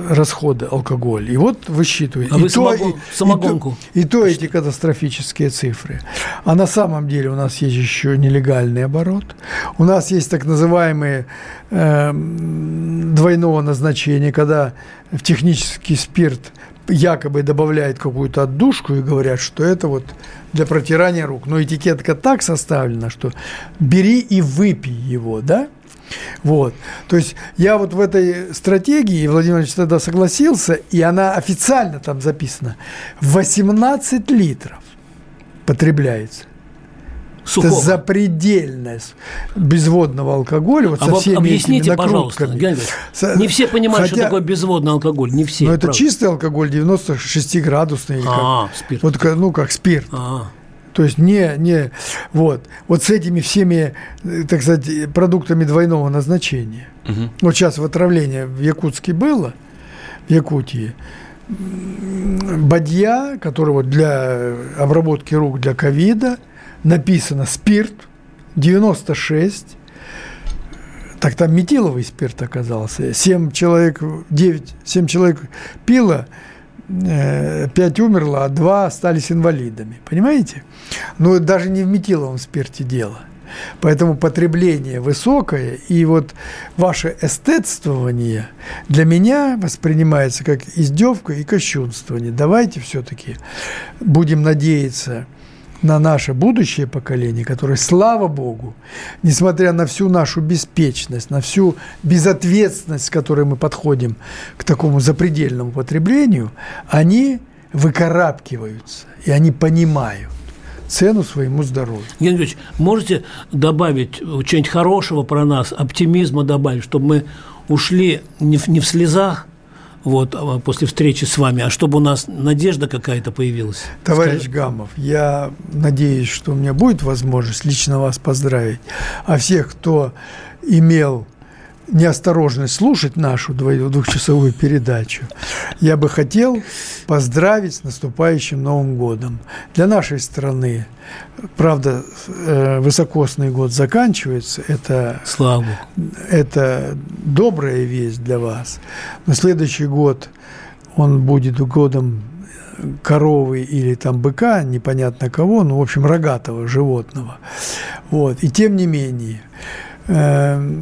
Расходы алкоголя. И вот высчитываете. А и вы самогонку. И то эти катастрофические цифры. А на самом деле у нас есть еще нелегальный оборот. У нас есть так называемые двойного назначения, когда в технический спирт якобы добавляют какую-то отдушку и говорят, что это вот для протирания рук. Но этикетка так составлена, что бери и выпей его, да? Вот. То есть я вот в этой стратегии, Владимир Ильич тогда согласился, и она официально там записана, 18 литров потребляется. Сухого. Это запредельное безводного алкоголя. Вот со всеми объясните, этими накрутками. Пожалуйста, не все понимают, что такое безводный алкоголь. Не все. Но это правда. Чистый алкоголь 96-градусный. Спирт. Вот, ну, как спирт. То есть вот с этими всеми, так сказать, продуктами двойного назначения. Угу. Вот сейчас в отравление в Якутске было, в Якутии, бадья, который вот для обработки рук для ковида, написано спирт 96, так там метиловый спирт оказался. 7 человек пило, 5 умерло, а 2 остались инвалидами. Понимаете? Но даже не в метиловом спирте дело. Поэтому потребление высокое, и вот ваше эстетствование для меня воспринимается как издевка и кощунствование. Давайте все-таки будем надеяться на наше будущее поколение, которое, слава Богу, несмотря на всю нашу беспечность, на всю безответственность, с которой мы подходим к такому запредельному потреблению, они выкарабкиваются, и они понимают цену своему здоровью. Геннадий Ильич, можете добавить что-нибудь хорошего про нас, оптимизма добавить, чтобы мы ушли не в слезах, вот, после встречи с вами, а чтобы у нас надежда какая-то появилась. Товарищ Гамов, я надеюсь, что у меня будет возможность лично вас поздравить, а всех, кто имел неосторожность слушать нашу двухчасовую передачу, я бы хотел поздравить с наступающим Новым годом. Для нашей страны, правда, высокосный год заканчивается, это, слава Богу, это добрая весть для вас, но следующий год, он будет годом коровы или там быка, непонятно кого, ну, в общем, рогатого животного. Вот. И тем не менее,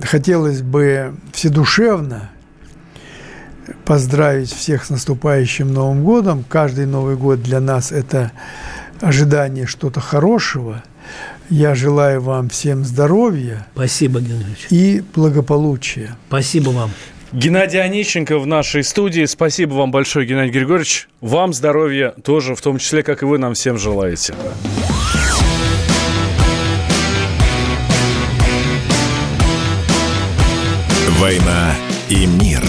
хотелось бы вседушевно поздравить всех с наступающим Новым годом. Каждый Новый год для нас – это ожидание что-то хорошего. Я желаю вам всем здоровья. Спасибо, Геннадий Ильич. И благополучия. Спасибо вам. Геннадий Онищенко в нашей студии. Спасибо вам большое, Геннадий Григорьевич. Вам здоровья тоже, в том числе, как и вы нам всем желаете. «Война и мир».